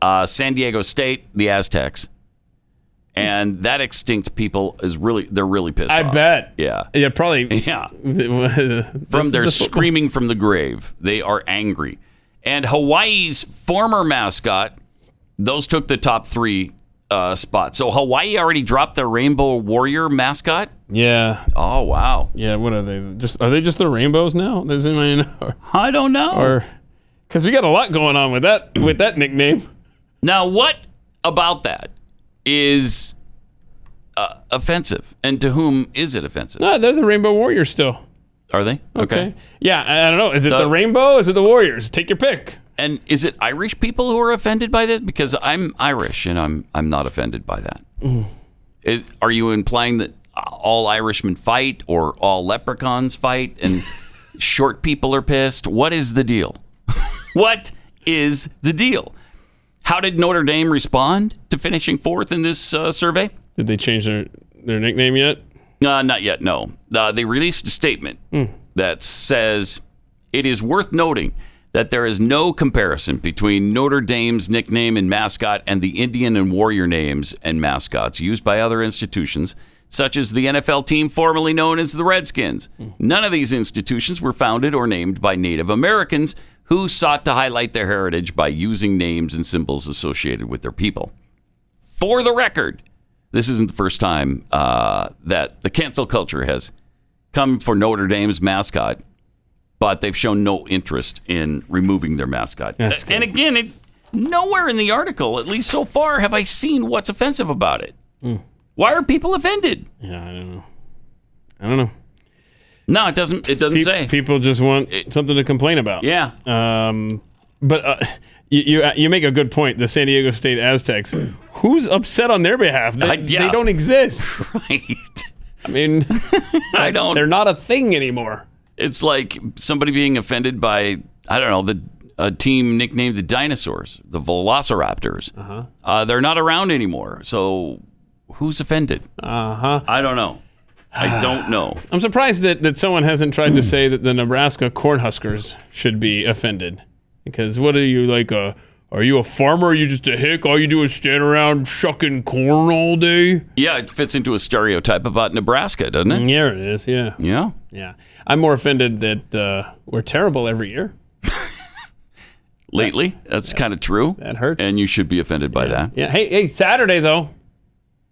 Uh, San Diego State, the Aztecs. And that extinct people is really, they're really pissed I off. I bet. Yeah. Yeah, probably. Yeah. From their screaming from the grave. They are angry. And Hawaii's former mascot... Those took the top three uh, spots. So Hawaii already dropped their Rainbow Warrior mascot? Yeah. Oh, wow. Yeah, what are they? Just Are they just the rainbows now? Does anybody know? I don't know. Because we got a lot going on with that with that nickname. Now, what about that is uh, offensive? And to whom is it offensive? No, they're the Rainbow Warriors still. Are they? Okay. okay. Yeah, I, I don't know. Is it the, the rainbow? Is it the Warriors? Take your pick. And is it Irish people who are offended by this? Because I'm Irish, and I'm I'm not offended by that. Mm. Is, are you implying that all Irishmen fight, or all leprechauns fight, and short people are pissed? What is the deal? What is the deal? How did Notre Dame respond to finishing fourth in this uh, survey? Did they change their, their nickname yet? Uh, not yet, no. Uh, they released a statement mm. that says, it is worth noting that there is no comparison between Notre Dame's nickname and mascot and the Indian and Warrior names and mascots used by other institutions, such as the N F L team formerly known as the Redskins. None of these institutions were founded or named by Native Americans who sought to highlight their heritage by using names and symbols associated with their people. For the record, this isn't the first time uh, that the cancel culture has come for Notre Dame's mascot, but they've shown no interest in removing their mascot. That's good. And again, it, nowhere in the article, at least so far, have I seen what's offensive about it. Mm. Why are people offended? Yeah, I don't know. I don't know. No, it doesn't. It doesn't Pe- say. People just want it, something to complain about. Yeah. Um. But uh, you, you you make a good point. The San Diego State Aztecs. Who's upset on their behalf? They, I, yeah. they don't exist. Right. I mean, I don't. They're not a thing anymore. It's like somebody being offended by, I don't know, the a team nicknamed the dinosaurs, the Velociraptors. Uh-huh. Uh, they're not around anymore. So who's offended? Uh-huh. I don't know. I don't know. I'm surprised that, that someone hasn't tried to say that the Nebraska Cornhuskers should be offended. Because what are you, like a Are you a farmer? Are you just a hick? All you do is stand around shucking corn all day? Yeah, it fits into a stereotype about Nebraska, doesn't it? Yeah, it is, yeah. Yeah? Yeah. I'm more offended that uh, we're terrible every year. Lately, that's yeah. kind of true. That hurts. And you should be offended by yeah. that. Yeah. Hey, hey, Saturday, though.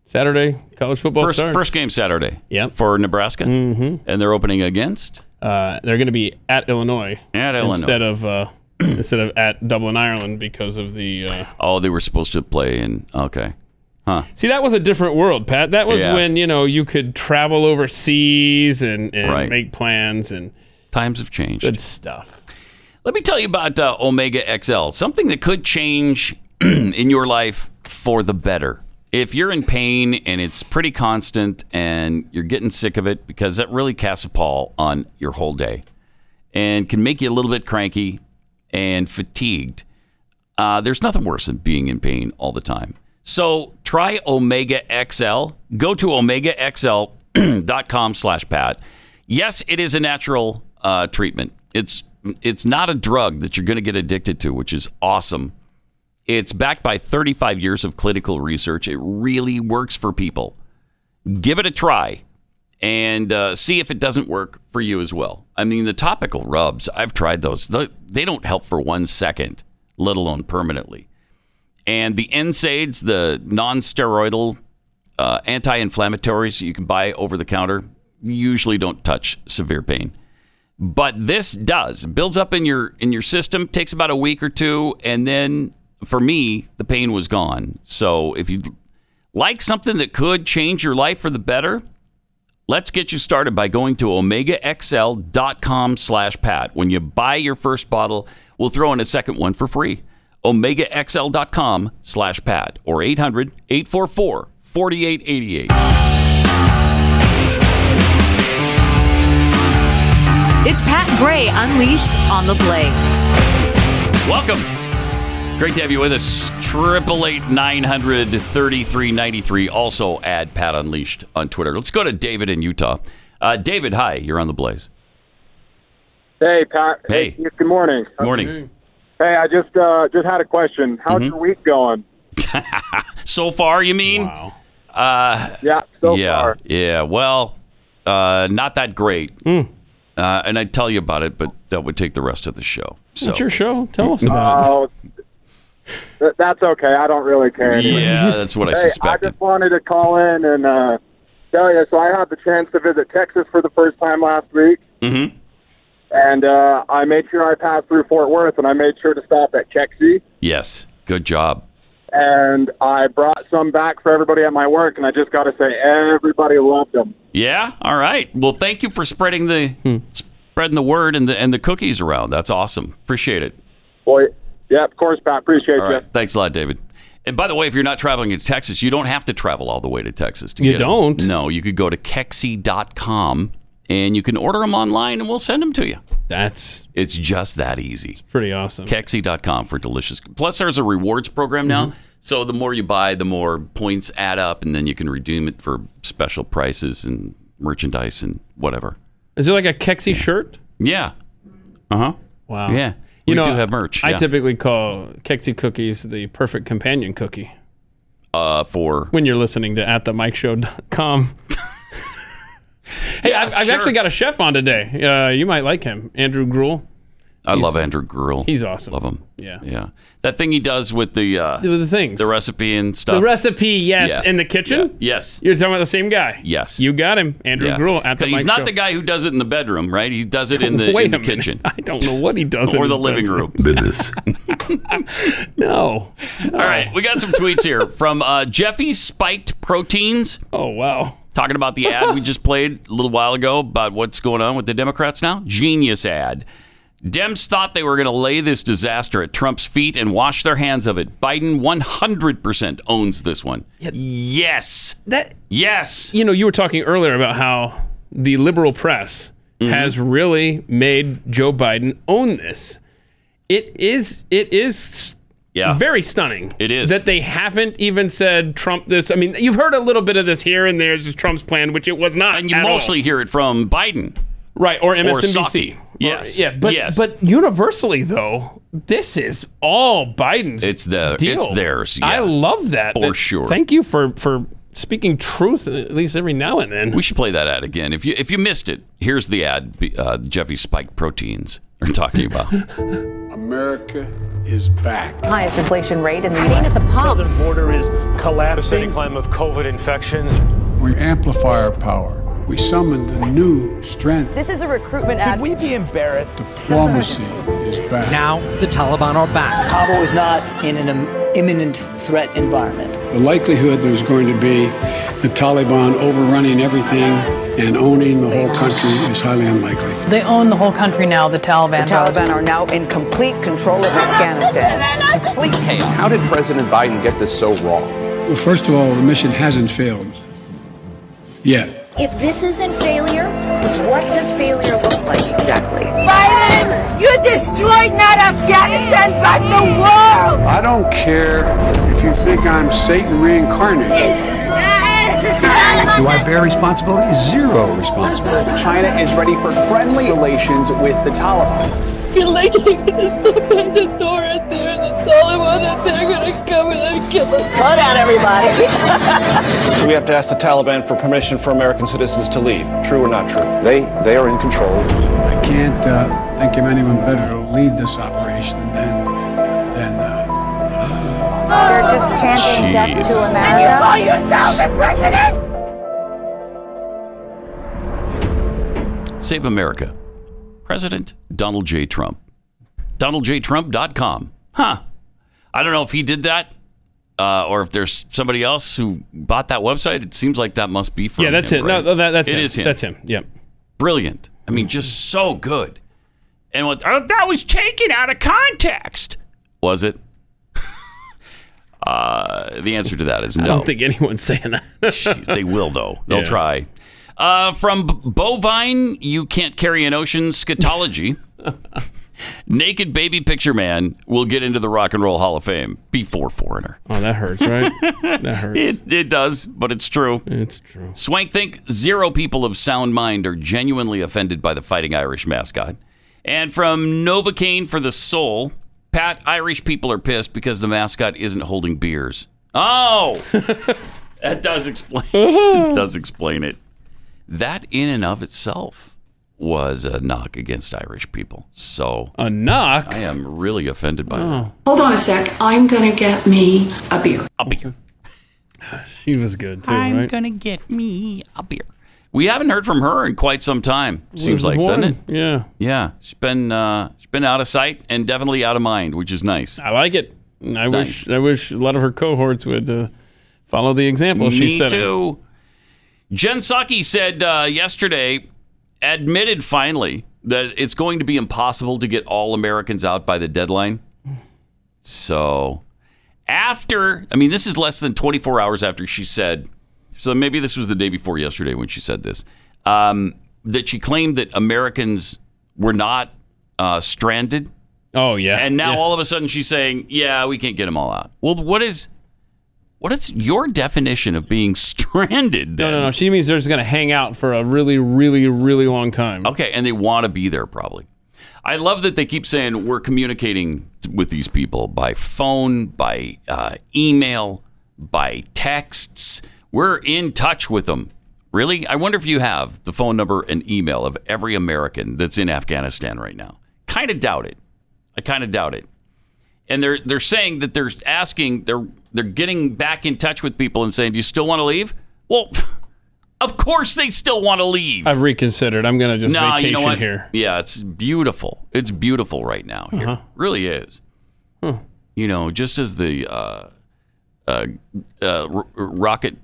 Saturday, college football first, starts. First game Saturday yep. for Nebraska. Mm-hmm. And they're opening against? Uh, they're going to be at Illinois. At Illinois. Instead of... Uh, Instead of at Dublin, Ireland, because of the... Uh, oh, they were supposed to play in... Okay. Huh. See, that was a different world, Pat. That was yeah. when, you know, you could travel overseas and, and right. make plans and... Times have changed. Good stuff. Let me tell you about uh, Omega X L. Something that could change in your life for the better. If you're in pain and it's pretty constant and you're getting sick of it, because that really casts a pall on your whole day and can make you a little bit cranky and fatigued. Uh, there's nothing worse than being in pain all the time. So try Omega X L. Go to omega x l dot com slash Pat. Yes, it is a natural uh, treatment. It's it's not a drug that you're going to get addicted to, which is awesome. It's backed by thirty-five years of clinical research. It really works for people. Give it a try and uh, see if it doesn't work for you as well. I mean, the topical rubs, I've tried those. They don't help for one second, let alone permanently. And the N SAIDs, the non-steroidal uh, anti-inflammatories you can buy over the counter, usually don't touch severe pain. But this does. It builds up in your, in your system, takes about a week or two, and then, for me, the pain was gone. So if you like something that could change your life for the better... Let's get you started by going to omega x l dot com slash Pat. When you buy your first bottle, we'll throw in a second one for free. omega x l dot com slash Pat or eight hundred, eight four four, four eight eight eight. It's Pat Gray Unleashed on the Blaze. Welcome. Great to have you with us. eight eight eight, nine hundred, thirty-three ninety-three. Also add Pat Unleashed on Twitter. Let's go to David in Utah. Uh, David, hi. You're on the Blaze. Hey, Pat. Hey. hey good morning. Morning. Okay. Hey, I just uh, just had a question. How's mm-hmm. your week going? So far, you mean? Wow. Uh, yeah, so yeah, far. Yeah, well, uh, not that great. Mm. Uh, and I'd tell you about it, but that would take the rest of the show. So. What's your show? Tell us about uh, it. That's okay. I don't really care anymore. Yeah, that's what I suspected. Hey, I just wanted to call in and uh, tell you. So I had the chance to visit Texas for the first time last week. Mm-hmm. And uh, I made sure I passed through Fort Worth, and I made sure to stop at Kexi. Yes, good job. And I brought some back for everybody at my work, and I just got to say, everybody loved them. Yeah? All right. Well, thank you for spreading the hmm. spreading the word and the and the cookies around. That's awesome. Appreciate it. Boy. Yeah, of course, Pat. Appreciate All right. you. Thanks a lot, David. And by the way, if you're not traveling to Texas, you don't have to travel all the way to Texas to you get them. You don't? No, you could go to kexi dot com, and you can order them online, and we'll send them to you. That's... It's just that easy. It's pretty awesome. kexi dot com for delicious... Plus, there's a rewards program now, mm-hmm. so the more you buy, the more points add up, and then you can redeem it for special prices and merchandise and whatever. Is it like a Kexi yeah. shirt? Yeah. Uh-huh. Wow. Yeah. You we know, do have merch. I yeah. typically call Kexi cookies the perfect companion cookie. Uh, for? When you're listening to at the mike show dot com. Hey, yeah, I've, sure. I've actually got a chef on today. Uh, you might like him. Andrew Grohl. I he's, love Andrew Grohl. He's awesome. Love him. Yeah. Yeah. That thing he does with the... Uh, the things. The recipe and stuff. The recipe, yes, yeah. in the kitchen? Yeah. Yes. You're talking about the same guy? Yes. You got him, Andrew yeah. Grohl. At the He's Mike not show. The guy who does it in the bedroom, right? He does it in the, Wait in the kitchen. Minute. I don't know what he does Or in the, the living room. Business. no. All oh. right. We got some tweets here from uh, Jeffy Spiked Proteins. Oh, wow. Talking about the ad we just played a little while ago about what's going on with the Democrats now. Genius ad. Dems thought they were going to lay this disaster at Trump's feet and wash their hands of it. Biden one hundred percent owns this one. Yeah. Yes. That, yes. You know, you were talking earlier about how the liberal press mm-hmm. has really made Joe Biden own this. It is, it is yeah. very stunning. It is. That they haven't even said Trump this. I mean, you've heard a little bit of this here and there's Trump's plan, which it was not. And you mostly all. hear it from Biden. Right, or M S N B C. Or Yes. Or, yeah, but, yes. But universally, though, this is all Biden's It's the deal. It's theirs. Yeah. I love that. For and sure. Thank you for, for speaking truth, at least every now and then. We should play that ad again. If you if you missed it, here's the ad uh, Jeffy's spike proteins are talking about. America is back. Highest inflation rate in the U S. Southern border is collapsing. The climb of COVID infections. We amplify our power. We summoned a new strength. This is a recruitment ad. Should we be embarrassed? Diplomacy is back. Now the Taliban are back. Kabul is not in an im- imminent threat environment. The likelihood there's going to be the Taliban overrunning everything and owning the whole country is highly unlikely. They own the whole country now, the Taliban. The Taliban are now in complete control of Afghanistan. Complete chaos. How did President Biden get this so wrong? Well, first of all, the mission hasn't failed yet. If this isn't failure, what does failure look like exactly? Biden, you destroyed not Afghanistan, but the world! I don't care if you think I'm Satan reincarnated. Do I bear responsibility? Zero responsibility. China is ready for friendly relations with the Taliban. You're likely going to slam the door at there and the Taliban and they're going to come in and kill us. Hold on, everybody. We have to ask the Taliban for permission for American citizens to leave. True or not true? They they are in control. I can't uh, think of anyone better to lead this operation than than. Uh, uh, You're just chanting Jeez. Death to America. And you call yourself a president? Save America, President Donald J. Trump. Donald J Trump dot com. Huh? I don't know if he did that. Uh, or if there's somebody else who bought that website, it seems like that must be from him. Yeah, that's him. It. Right? No, that, that's it. Him. Is him. That's him. Yeah. Brilliant. I mean, just so good. And what, oh, that was taken out of context. Was it? uh, the answer to that is no. I don't think anyone's saying that. Jeez, they will, though. They'll yeah. try. Uh, from b- bovine, you can't carry an ocean, scatology. Naked baby picture man will get into the Rock and Roll Hall of Fame before Foreigner. Oh, that hurts, right? That hurts. It, it does, but it's true. It's true. Swank think zero people of sound mind are genuinely offended by the Fighting Irish mascot. And from Novocaine for the Soul, Pat, Irish people are pissed because the mascot isn't holding beers. Oh! That does explain it. Does explain it. That in and of itself was a knock against Irish people. So a knock? I am really offended by oh. that. Hold on a sec. I'm going to get me a beer. A beer. She was good, too, I'm right? going to get me a beer. We haven't heard from her in quite some time, seems like, doesn't it? Yeah. Yeah. She's been, uh, she's been out of sight and definitely out of mind, which is nice. I like it. I nice. wish I wish a lot of her cohorts would uh, follow the example me she set. Me, too. It. Jen Psaki said uh, yesterday... admitted finally that it's going to be impossible to get all Americans out by the deadline. So after, I mean, this is less than twenty-four hours after she said, so maybe this was the day before yesterday when she said this, um, that she claimed that Americans were not uh, stranded. Oh, yeah. And now yeah. all of a sudden she's saying, yeah, we can't get them all out. Well, what is... What is your definition of being stranded then? No, no, no. She means they're just going to hang out for a really, really, really long time. Okay, and they want to be there probably. I love that they keep saying we're communicating with these people by phone, by uh, email, by texts. We're in touch with them. Really? I wonder if you have the phone number and email of every American that's in Afghanistan right now. Kind of doubt it. I kind of doubt it. And they're they're saying that they're asking, they're they're getting back in touch with people and saying, do you still want to leave? Well, of course they still want to leave. I've reconsidered. I'm going to just no, vacation you know what? here. Yeah, it's beautiful. It's beautiful right now. Here. Uh-huh. It really is. Huh. You know, just as the uh, uh, uh, r- rocket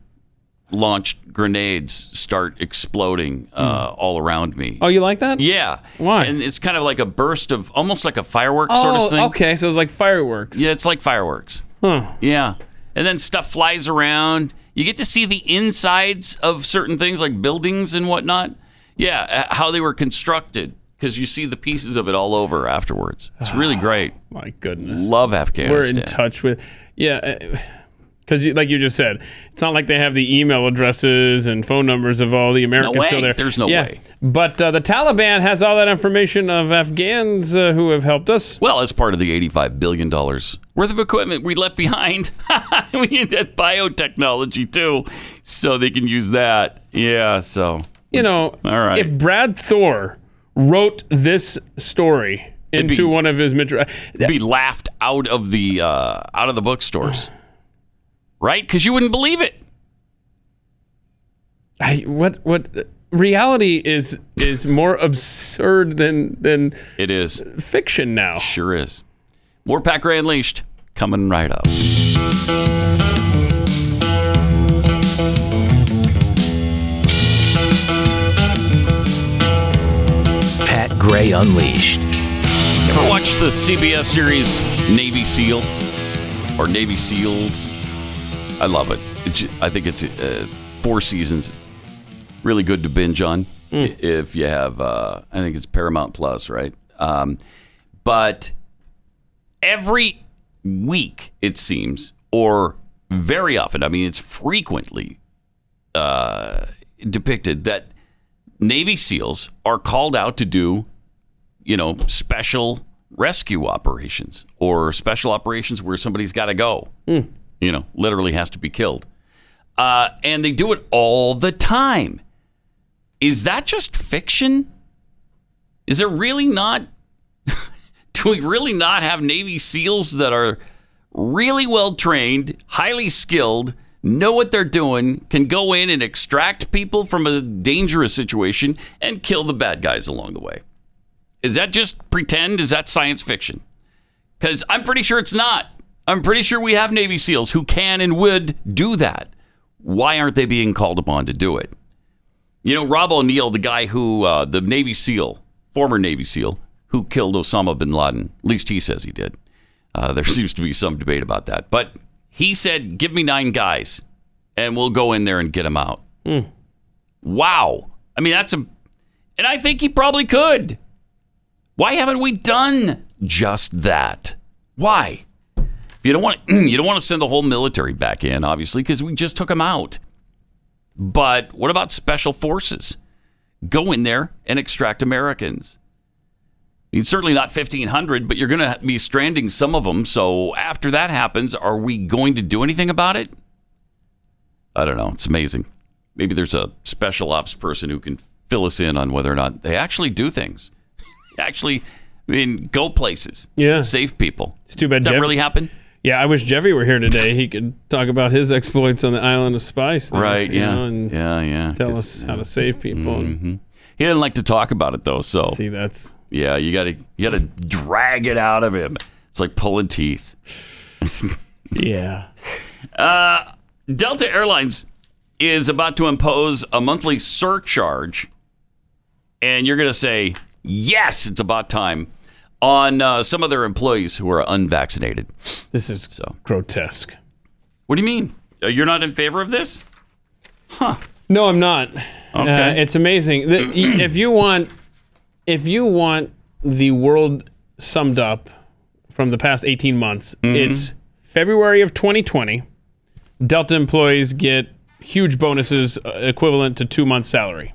launched grenades start exploding uh, mm. all around me. Oh, you like that? Yeah. Why? And it's kind of like a burst of, almost like a fireworks oh, sort of thing. Okay, so it's like fireworks. Yeah, it's like fireworks. Huh. Yeah. And then stuff flies around. You get to see the insides of certain things like buildings and whatnot. Yeah, how they were constructed because you see the pieces of it all over afterwards. It's really great. My goodness. Love Afghanistan. We're in touch with, yeah. Because, like you just said, it's not like they have the email addresses and phone numbers of all the Americans no way. still there. There's no yeah. way. But uh, the Taliban has all that information of Afghans uh, who have helped us. Well, as part of the eighty-five billion dollars worth of equipment we left behind, we need that biotechnology, too, so they can use that. Yeah, so. You know, all right. If Brad Thor wrote this story into be, one of his... Mitri- it'd be laughed out of the, uh, out of the bookstores. Right? Because you wouldn't believe it. I, what what reality is is more absurd than than it is fiction now. Sure is. More Pat Gray Unleashed coming right up. Pat Gray Unleashed. Ever watched the C B S series Navy SEAL or Navy SEALs? I love it. It's, I think it's uh, four seasons. Really good to binge on mm. if you have, uh, I think it's Paramount Plus, right? Um, but every week, it seems, or very often, I mean, it's frequently uh, depicted that Navy SEALs are called out to do, you know, special rescue operations or special operations where somebody's got to go. Mm. You know, literally has to be killed. Uh, and they do it all the time. Is that just fiction? Is there really not... do we really not have Navy SEALs that are really well-trained, highly skilled, know what they're doing, can go in and extract people from a dangerous situation and kill the bad guys along the way? Is that just pretend? Is that science fiction? Because I'm pretty sure it's not. I'm pretty sure we have Navy SEALs who can and would do that. Why aren't they being called upon to do it? You know, Rob O'Neill, the guy who, uh, the Navy SEAL, former Navy SEAL, who killed Osama bin Laden, at least he says he did. Uh, there seems to be some debate about that. But he said, give me nine guys, and we'll go in there and get them out. Mm. Wow. I mean, that's a... And I think he probably could. Why haven't we done just that? Why? You don't want to, you don't want to send the whole military back in, obviously, because we just took them out. But what about special forces? Go in there and extract Americans. It's certainly not fifteen hundred, but you're going to be stranding some of them. So after that happens, are we going to do anything about it? I don't know. It's amazing. Maybe there's a special ops person who can fill us in on whether or not they actually do things. Actually, I mean, go places. Yeah. Save people. It's too bad. Does that Jeff- really happen? Yeah, I wish Jeffy were here today. He could talk about his exploits on the island of Spice. There, right, yeah. Know, and yeah, yeah. Tell us how to save people. Mm-hmm. He didn't like to talk about it, though, so. See, that's. Yeah, you got to you gotta drag it out of him. It's like pulling teeth. Yeah. Uh, Delta Airlines is about to impose a monthly surcharge, and you're going to say, yes, it's about time. On uh, some of their employees who are unvaccinated. This is so grotesque. What do you mean? You're not in favor of this? Huh? No, I'm not. Okay, uh, it's amazing. if you want, if you want the world summed up from the past eighteen months, mm-hmm. It's February of twenty twenty. Delta employees get huge bonuses equivalent to two months' salary.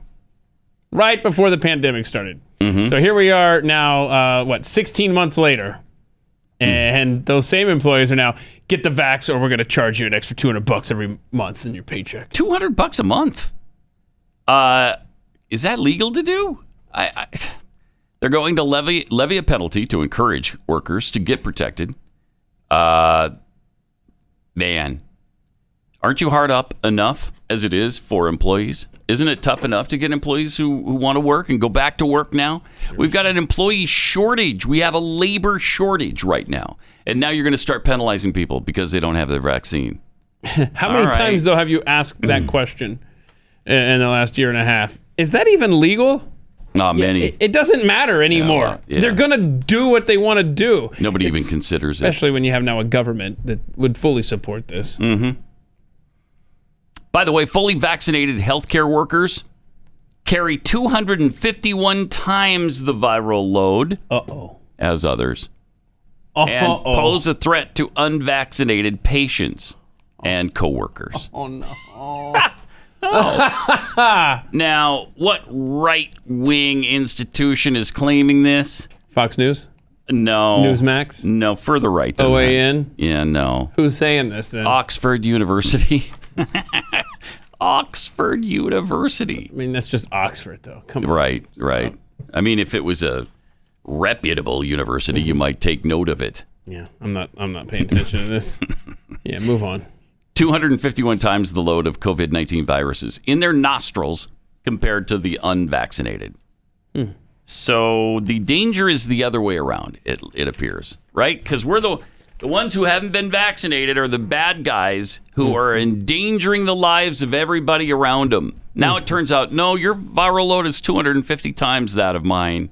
Right before the pandemic started. Mm-hmm. So here we are now, uh, what, sixteen months later. And mm. those same employees are now, get the vax or we're going to charge you an extra two hundred bucks every month in your paycheck. two hundred bucks a month? Uh, is that legal to do? I, I They're going to levy levy a penalty to encourage workers to get protected. Uh, man, aren't you hard up enough as it is for employees? Isn't it tough enough to get employees who, who want to work and go back to work now? Seriously. We've got an employee shortage. We have a labor shortage right now. And now you're going to start penalizing people because they don't have their vaccine. How All many right. times, though, have you asked that question in the last year and a half? Is that even legal? Not many. It, it doesn't matter anymore. Yeah, yeah. They're going to do what they want to do. Nobody it's, even considers it. Especially when you have now a government that would fully support this. Mm-hmm. By the way, fully vaccinated healthcare workers carry two hundred fifty-one times the viral load Uh-oh. as others Uh-oh. and pose a threat to unvaccinated patients. and coworkers. Oh, no. Oh. Now, what right-wing institution is claiming this? Fox News? No. Newsmax? No, further right than O A N? That. Yeah, no. Who's saying this then? Oxford University. Oxford University. I mean, that's just Oxford, though. Come on. Right, right. So. I mean, if it was a reputable university, mm-hmm. you might take note of it. Yeah, I'm not. I'm not paying attention to this. Yeah, move on. two hundred fifty-one times the load of COVID nineteen viruses in their nostrils compared to the unvaccinated. Hmm. So the danger is the other way around. It it appears, right? Because we're the the ones who haven't been vaccinated are the bad guys who hmm. are endangering the lives of everybody around them. Now hmm. it turns out, no, your viral load is two hundred fifty times that of mine.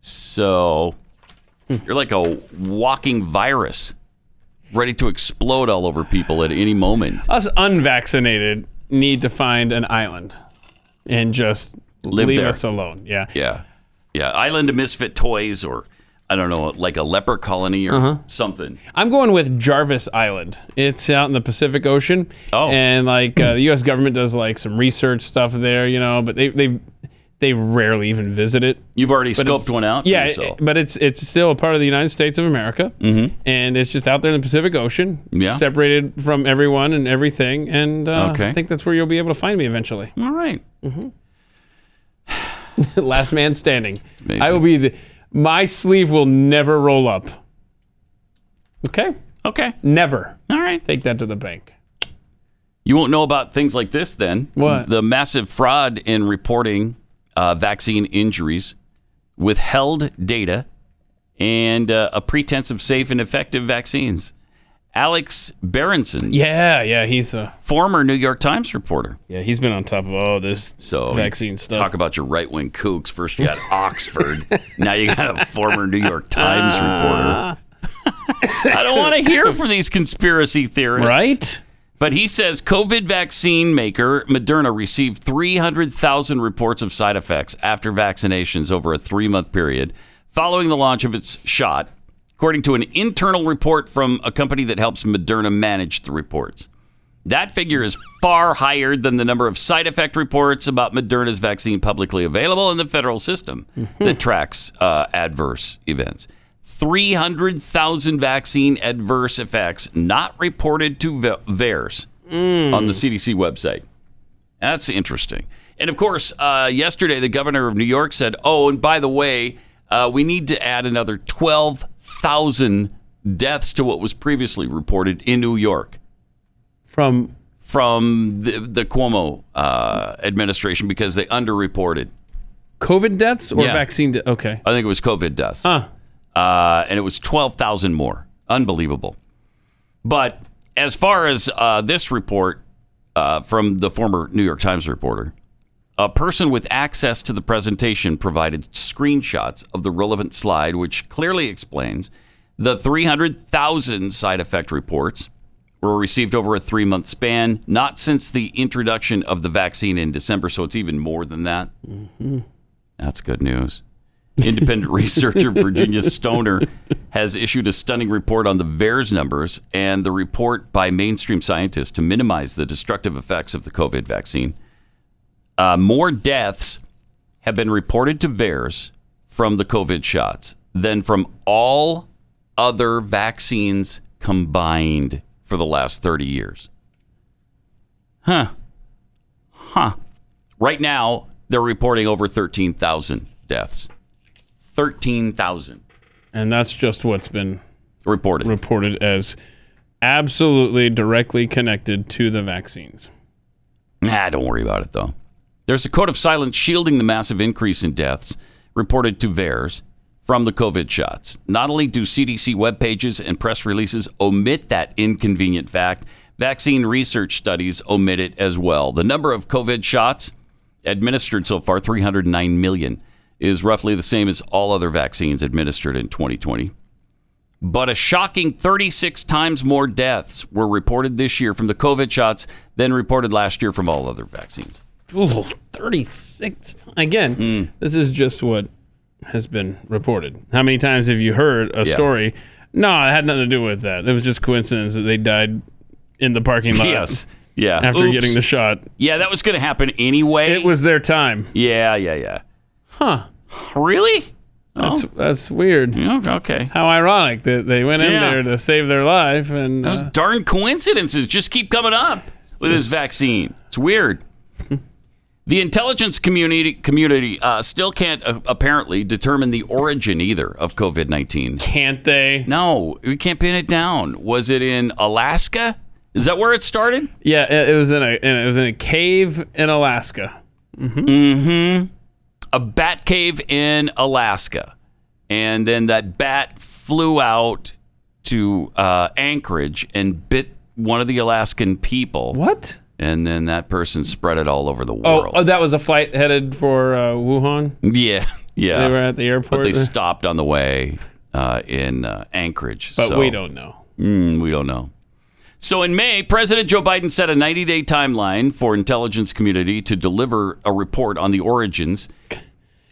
So. You're like a walking virus, ready to explode all over people at any moment. Us unvaccinated need to find an island and just Live leave there. us alone. Yeah. Yeah. Yeah. Island of misfit toys or, I don't know, like a leper colony or uh-huh. something. I'm going with Jarvis Island. It's out in the Pacific Ocean. Oh. And like uh, the U S government does like some research stuff there, you know, but they they've... They rarely even visit it. You've already but scoped one out? Yeah, it, but it's it's still a part of the United States of America, mm-hmm. and it's just out there in the Pacific Ocean, yeah. separated from everyone and everything, and uh, okay. I think that's where you'll be able to find me eventually. All right. Mm-hmm. Last man standing. I will be the... My sleeve will never roll up. Okay? Okay. Never. All right. Take that to the bank. You won't know about things like this then. What? The massive fraud in reporting... Uh, vaccine injuries, withheld data, and uh, a pretense of safe and effective vaccines. Alex Berenson. Yeah, yeah, he's a... Former New York Times reporter. Yeah, he's been on top of all this so vaccine stuff. Talk about your right-wing kooks. First you got Oxford. Now you got a former New York Times uh... reporter. I don't want to hear from these conspiracy theorists. Right? But he says COVID vaccine maker Moderna received three hundred thousand reports of side effects after vaccinations over a three-month period following the launch of its shot, according to an internal report from a company that helps Moderna manage the reports. That figure is far higher than the number of side effect reports about Moderna's vaccine publicly available in the federal system mm-hmm. that tracks uh, adverse events. three hundred thousand vaccine adverse effects not reported to VAERS mm. on the C D C website. That's interesting. And, of course, uh, yesterday the governor of New York said, oh, and by the way, uh, we need to add another twelve thousand deaths to what was previously reported in New York. From? From the, the Cuomo uh, administration because they underreported. COVID deaths or yeah. vaccine deaths? Okay. I think it was COVID deaths. Huh. Uh, and it was twelve thousand more. Unbelievable. But as far as uh, this report uh, from the former New York Times reporter, a person with access to the presentation provided screenshots of the relevant slide, which clearly explains the three hundred thousand side effect reports were received over a three-month span, not since the introduction of the vaccine in December, so it's even more than that. Mm-hmm. That's good news. Independent researcher Virginia Stoner has issued a stunning report on the VAERS numbers and the report by mainstream scientists to minimize the destructive effects of the COVID vaccine. Uh, more deaths have been reported to VAERS from the COVID shots than from all other vaccines combined for the last thirty years. Huh. Huh. Right now, they're reporting over thirteen thousand deaths. thirteen thousand. And that's just what's been reported reported as absolutely directly connected to the vaccines. Nah, don't worry about it, though. There's a code of silence shielding the massive increase in deaths reported to VAERS from the COVID shots. Not only do C D C web pages and press releases omit that inconvenient fact, vaccine research studies omit it as well. The number of COVID shots administered so far, three hundred nine million. Is roughly the same as all other vaccines administered in twenty twenty. But a shocking thirty-six times more deaths were reported this year from the COVID shots than reported last year from all other vaccines. Ooh, thirty-six. Again, mm. this is just what has been reported. How many times have you heard a yeah. story? No, it had nothing to do with that. It was just coincidence that they died in the parking lot. Yes. Yeah. After Oops. getting the shot. Yeah, that was going to happen anyway. It was their time. Yeah, yeah, yeah. Huh. Really? That's oh. that's weird. Yeah, okay. How ironic that they went in yeah. there to save their life. And those uh, darn coincidences just keep coming up with this vaccine. It's weird. The intelligence community community uh, still can't uh, apparently determine the origin either of COVID nineteen. Can't they? No, we can't pin it down. Was it in Alaska? Is that where it started? Yeah, it, it was in a it was in a cave in Alaska. Mm-hmm. Mm-hmm. A bat cave in Alaska, and then that bat flew out to uh, Anchorage and bit one of the Alaskan people. What? And then that person spread it all over the world. Oh, oh that was a flight headed for uh, Wuhan? Yeah, yeah. They were at the airport? But they there? stopped on the way uh, in uh, Anchorage. But so. we don't know. Mm, we don't know. So in May, President Joe Biden set a ninety-day timeline for intelligence community to deliver a report on the origins.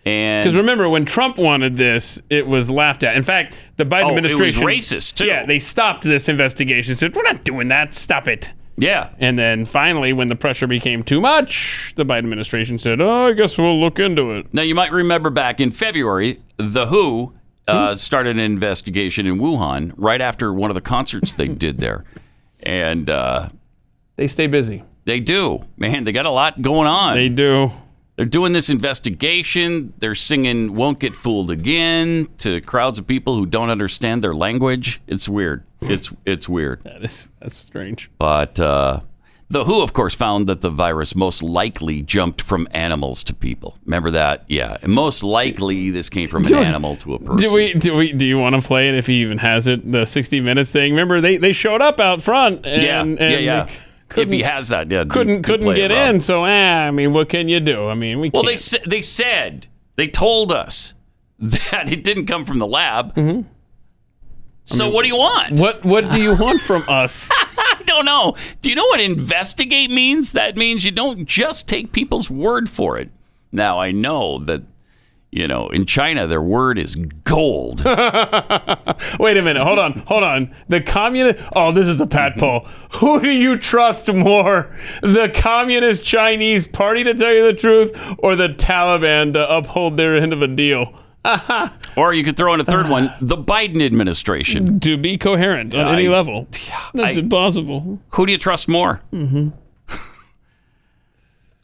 Because remember, when Trump wanted this, it was laughed at. In fact, the Biden oh, administration... it was racist, too. Yeah, they stopped this investigation. Said, we're not doing that. Stop it. Yeah. And then finally, when the pressure became too much, the Biden administration said, oh, I guess we'll look into it. Now, you might remember back in February, the W H O uh, started an investigation in Wuhan right after one of the concerts they did there. And uh, they stay busy. They do. Man, they got a lot going on. They do. They're doing this investigation. They're singing Won't Get Fooled Again to crowds of people who don't understand their language. It's weird. It's it's weird. That is, that's strange. But uh, the W H O, of course, found that the virus most likely jumped from animals to people. Remember that? Yeah. And most likely this came from an animal to a person. Do we? Do we? Do you want to play it if he even has it? The sixty minutes thing. Remember, they, they showed up out front. And, yeah. And yeah, yeah. If he has that, yeah, couldn't do, couldn't get in. So, eh, I mean, what can you do? I mean, we well, can't. Well, they they said they told us that it didn't come from the lab. Mm-hmm. So, I mean, what do you want? What what do you want from us? I don't know. Do you know what investigate means? That means you don't just take people's word for it. Now, I know that. You know, in China, their word is gold. Wait a minute. Hold on. Hold on. The communist... Oh, this is a Pat poll. Who do you trust more? The Communist Chinese Party, to tell you the truth, or the Taliban to uphold their end of a deal? Or you could throw in a third one, the Biden administration. To be coherent on I, any level. That's I, impossible. Who do you trust more? Mm-hmm.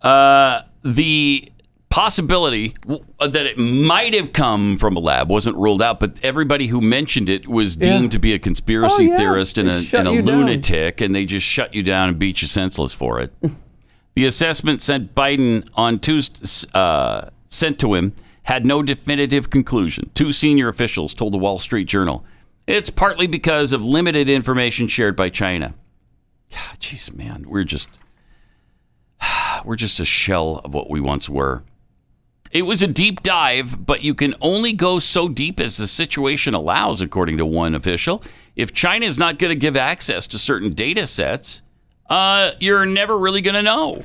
uh, the... possibility that it might have come from a lab wasn't ruled out, but everybody who mentioned it was deemed yeah. to be a conspiracy oh, yeah. theorist and a, and a lunatic, down. and they just shut you down and beat you senseless for it. The assessment sent Biden on Tuesday, uh, sent to him had no definitive conclusion. Two senior officials told the Wall Street Journal, it's partly because of limited information shared by China. Jeez, man, we're just we're just a shell of what we once were. It was a deep dive, but you can only go so deep as the situation allows, according to one official. If China is not going to give access to certain data sets, uh, you're never really going to know.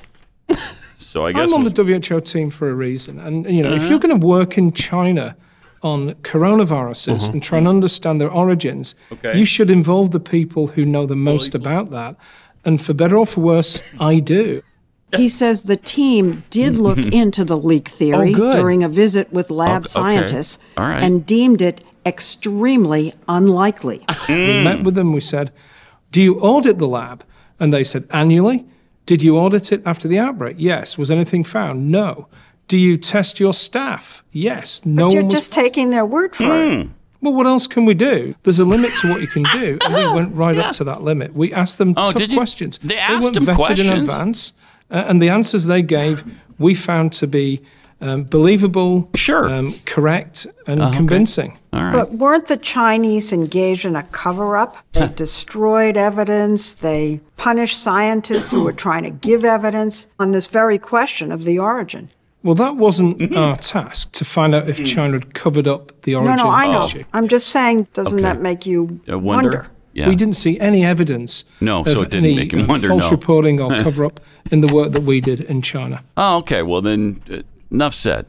So I guess I'm on the W H O team for a reason. And, you know, uh-huh. if you're going to work in China on coronaviruses uh-huh. and try and understand their origins, okay. you should involve the people who know the most well, about that. And for better or for worse, I do. He says the team did look into the leak theory oh, during a visit with lab okay. scientists right. and deemed it extremely unlikely. Mm. We met with them, we said, do you audit the lab? And they said, annually. Did you audit it after the outbreak? Yes. Was anything found? No. Do you test your staff? Yes. No. But you're one was... just taking their word for mm. it. Well, what else can we do? There's a limit to what you can do. And we went right yeah. up to that limit. We asked them oh, tough questions. They asked them questions. They weren't vetted in advance. Uh, and the answers they gave, we found to be um, believable, sure. um, correct, and uh, okay. convincing. All right. But weren't the Chinese engaged in a cover-up? They destroyed evidence. They punished scientists who were trying to give evidence on this very question of the origin. Well, that wasn't mm-hmm. our task, to find out if mm. China had covered up the origin. No, no, I know. Oh. I'm just saying, doesn't okay. that make you wonder? wonder? Yeah. We didn't see any evidence no, of so it didn't any make him wonder, false no. reporting or cover-up in the work that we did in China. Oh, okay. Well, then, uh, enough said.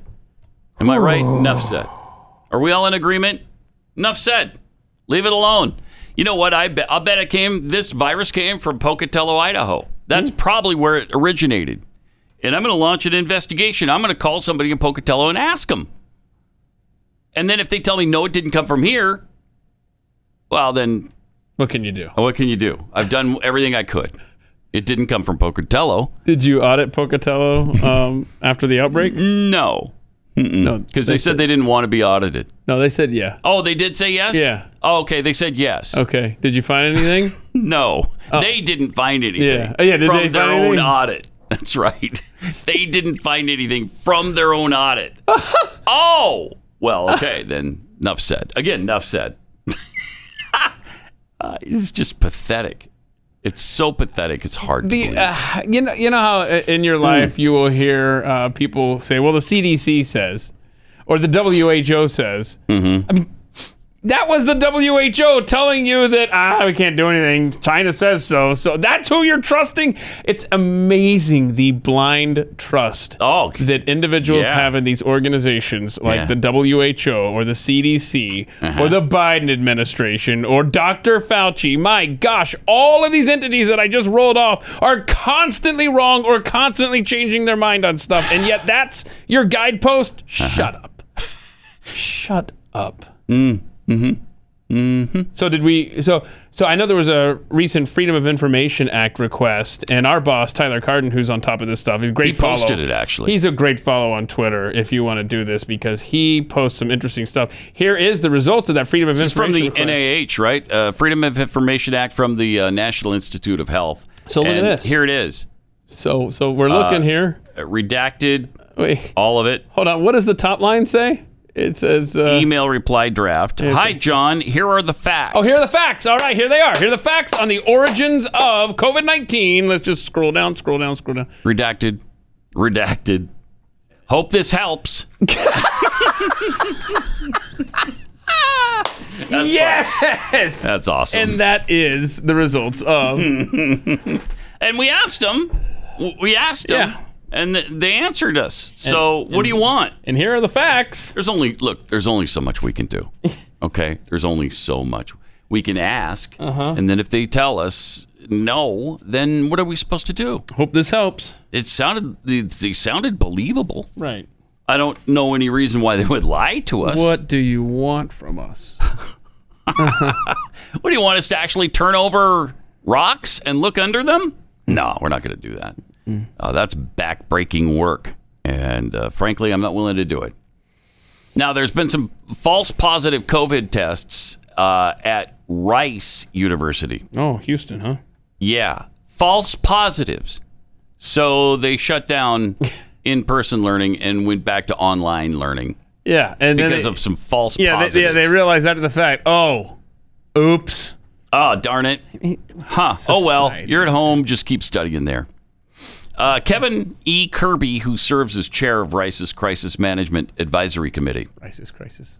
Am I right? Enough said. Are we all in agreement? Enough said. Leave it alone. You know what? I bet. I bet it came. This virus came from Pocatello, Idaho. That's mm. probably where it originated. And I'm going to launch an investigation. I'm going to call somebody in Pocatello and ask them. And then if they tell me no, it didn't come from here, well then, what can you do? What can you do? I've done everything I could. It didn't come from Pocatello. Did you audit Pocatello um, after the outbreak? No. Mm-mm. No, because they, they said, said they didn't want to be audited. No, they said yeah. Oh, they did say yes? Yeah. Oh, okay, they said yes. Okay. Did you find anything? No. Oh. They didn't find anything yeah. Oh, yeah. Did from they their find own anything? Audit. That's right. They didn't find anything from their own audit. Oh! Well, okay, then enough said. Again, enough said. uh, it's just pathetic. It's so pathetic. It's hard the, to believe. Uh, you know, you know how in your life mm. you will hear uh, people say, "Well, the C D C says," or the W H O says. Mm-hmm. I mean, that was the W H O telling you that ah, we can't do anything. China says so. So that's who you're trusting. It's amazing the blind trust oh, that individuals yeah. have in these organizations, like yeah. the W H O or the C D C uh-huh. or the Biden administration or Doctor Fauci. My gosh, all of these entities that I just rolled off are constantly wrong or constantly changing their mind on stuff. And yet that's your guidepost. Uh-huh. Shut up. Shut up. Mm. Mm-hmm. Mm-hmm. So did we, so, so I know there was a recent Freedom of Information Act request, and our boss, Tyler Cardin, who's on top of this stuff, he's a great follow. He posted it, actually. He's a great follow on Twitter if you want to do this, because he posts some interesting stuff. Here is the results of that Freedom of Information Act. This is from the request. N I H, right? Uh, Freedom of Information Act from the uh, National Institute of Health. So look and at this. Here it is. So, so we're looking uh, here. Redacted. Wait. All of it. Hold on. What does the top line say? It says... Uh, email reply draft. Hi, John. Here are the facts. Oh, here are the facts. All right, here they are. Here are the facts on the origins of COVID nineteen. Let's just scroll down, scroll down, scroll down. Redacted. Redacted. Hope this helps. That's yes! Fun. That's awesome. And that is the results of... And we asked them. We asked them. Yeah. And they answered us. So and, what and, do you want? And here are the facts. There's only, look, there's only so much we can do. Okay? There's only so much. We can ask. Uh-huh. And then if they tell us no, then what are we supposed to do? Hope this helps. It sounded, they, they sounded believable. Right. I don't know any reason why they would lie to us. What do you want from us? What do you want us to actually turn over rocks and look under them? No, we're not going to do that. Uh, that's backbreaking work, and uh, frankly, I'm not willing to do it. Now, there's been some false positive COVID tests uh, at Rice University. Oh, Houston, huh? Yeah, false positives. So they shut down in-person learning and went back to online learning. Yeah, and because they, of some false yeah, positives. They, yeah, they realized after the fact. Oh, oops. Oh, darn it. Huh? Society. Oh well. You're at home. Just keep studying there. Uh, Kevin E. Kirby, who serves as chair of Rice's Crisis Management Advisory Committee, Rice's Crisis,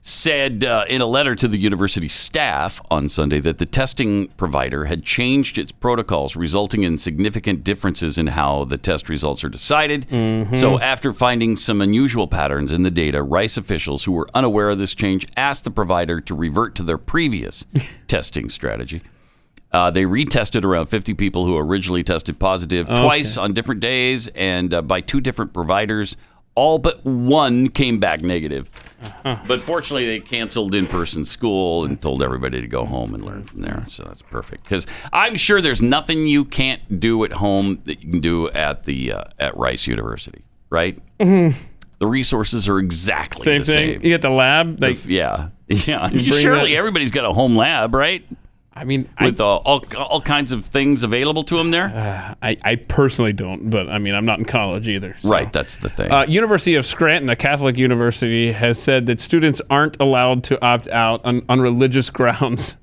said uh, in a letter to the university staff on Sunday that the testing provider had changed its protocols, resulting in significant differences in how the test results are decided. Mm-hmm. So after finding some unusual patterns in the data, Rice officials who were unaware of this change asked the provider to revert to their previous testing strategy. Uh, they retested around fifty people who originally tested positive okay. twice on different days and uh, by two different providers. All but one came back negative. Uh-huh. But fortunately, they canceled in-person school and told everybody to go home and learn from there. So that's perfect. Because I'm sure there's nothing you can't do at home that you can do at the uh, at Rice University, right? Mm-hmm. The resources are exactly same the thing. Same. You get the lab? Like, the, yeah. yeah. Surely that. Everybody's got a home lab, right? I mean, with I, uh, all all kinds of things available to him there. Uh, I I personally don't, but I mean, I'm not in college either. So. Right, that's the thing. Uh, University of Scranton, a Catholic university, has said that students aren't allowed to opt out on, on religious grounds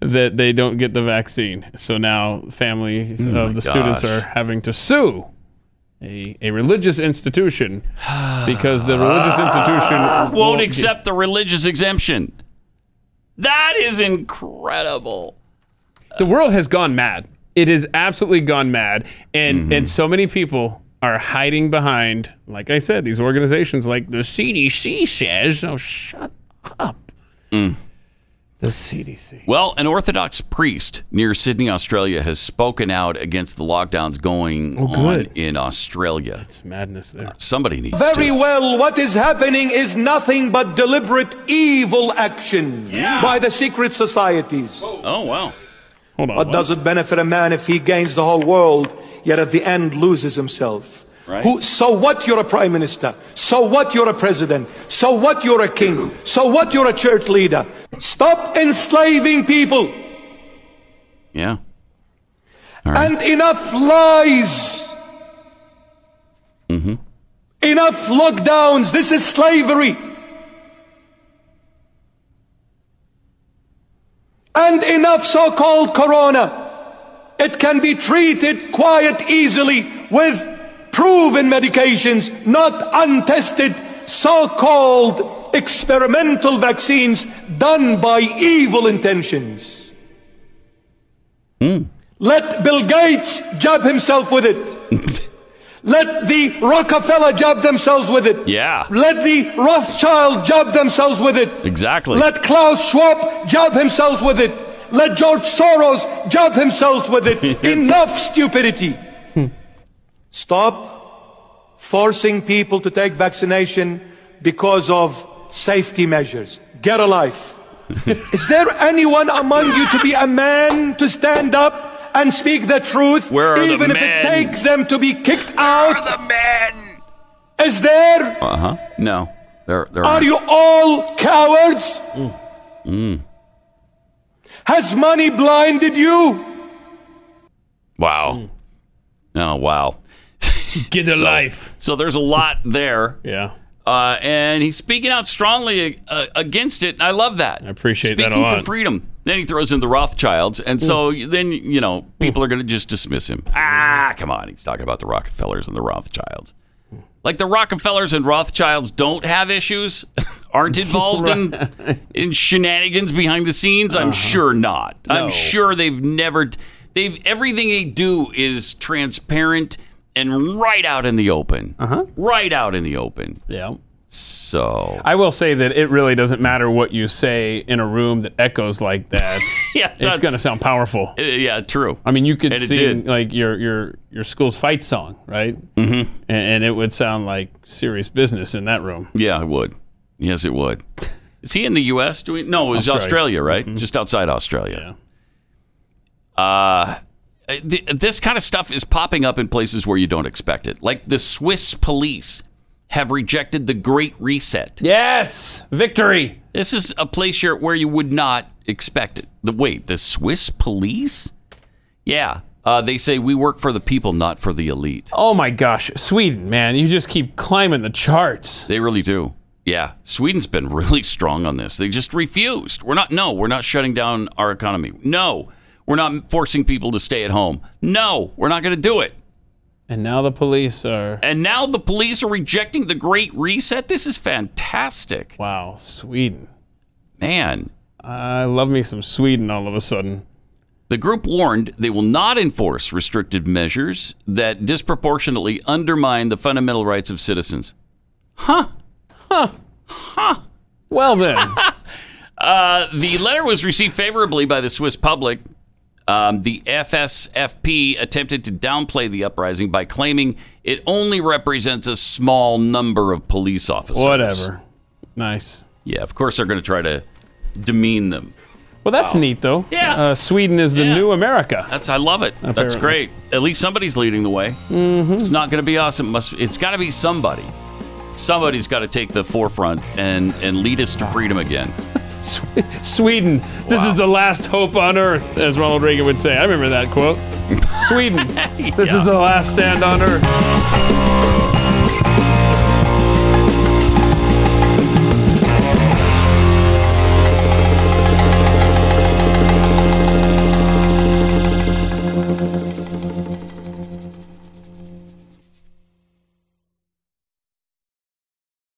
that they don't get the vaccine. So now, families oh of the gosh. students are having to sue a a religious institution because the religious institution won't, won't accept get. the religious exemption. That is incredible. The world has gone mad. It has absolutely gone mad. And mm-hmm. and so many people are hiding behind, like I said, these organizations like the C D C says, oh, shut up. Mm. The C D C. Well, an Orthodox priest near Sydney, Australia, has spoken out against the lockdowns going oh, on in Australia. That's madness there. Uh, somebody needs Very to. Very well, what is happening is nothing but deliberate evil action yeah. by the secret societies. Whoa. Oh, wow. Hold on. What wow. does it benefit a man if he gains the whole world, yet at the end loses himself? Right. Who, so what you're a prime minister, so what you're a president, so what you're a king, so what you're a church leader. Stop enslaving people. Yeah. All right. And enough lies. Mm-hmm. Enough lockdowns. This is slavery. And enough so-called corona. It can be treated quite easily with proven medications, not untested, so-called experimental vaccines done by evil intentions. Mm. Let Bill Gates jab himself with it. Let the Rockefeller jab themselves with it. Yeah. Let the Rothschild jab themselves with it. Exactly. Let Klaus Schwab jab himself with it. Let George Soros jab himself with it. Enough stupidity. Stop forcing people to take vaccination because of safety measures. Get a life. Is there anyone among you to be a man to stand up and speak the truth, Where are even the men? If it takes them to be kicked Where out? Where are the men? Is there? Uh huh. No. There. There are. Are you all cowards? Mm. Mm. Has money blinded you? Wow. Mm. Oh wow. Get a so, life. So there's a lot there. yeah. Uh, and he's speaking out strongly uh, against it. I love that. I appreciate speaking that a lot. Speaking for freedom. Then he throws in the Rothschilds. And mm. so then, you know, people mm. are going to just dismiss him. Ah, come on. He's talking about the Rockefellers and the Rothschilds. Mm. Like the Rockefellers and Rothschilds don't have issues, aren't involved right. in, in shenanigans behind the scenes. Uh-huh. I'm sure not. No. I'm sure they've never. They've everything they do is transparent. And right out in the open. Uh-huh. Right out in the open. Yeah. So. I will say that it really doesn't matter what you say in a room that echoes like that. yeah. It's going to sound powerful. Uh, yeah, true. I mean, you could and sing like your, your, your school's fight song, right? Mm-hmm. And, and it would sound like serious business in that room. Yeah, it would. Yes, it would. Is he in the U S? Do we, no, it's Australia, Australia right? Mm-hmm. Just outside Australia. Yeah. Uh... This kind of stuff is popping up in places where you don't expect it. Like the Swiss police have rejected the Great Reset. Yes, victory. This is a place where you would not expect it. The, wait, the Swiss police? Yeah. Uh, they say we work for the people, not for the elite. Oh, my gosh. Sweden, man. You just keep climbing the charts. They really do. Yeah. Sweden's been really strong on this. They just refused. We're not. No, we're not shutting down our economy. No. We're not forcing people to stay at home. No, we're not going to do it. And now the police are... And now the police are rejecting the Great Reset? This is fantastic. Wow, Sweden. Man. I love me some Sweden all of a sudden. The group warned they will not enforce restrictive measures that disproportionately undermine the fundamental rights of citizens. Huh. Huh. Huh. Well then. uh, the letter was received favorably by the Swiss public. Um, the F S F P attempted to downplay the uprising by claiming it only represents a small number of police officers. Whatever. Nice. Yeah, of course they're going to try to demean them. Well, that's wow. neat, though. Yeah. Uh, Sweden is the yeah. new America. That's I love it. Apparently. That's great. At least somebody's leading the way. Mm-hmm. It's not going to be awesome. Must, it's got to be somebody. Somebody's got to take the forefront and, and lead us to freedom again. Sweden, this wow. is the last hope on earth, as Ronald Reagan would say. I remember that quote. Sweden, this yeah. is the last stand on earth.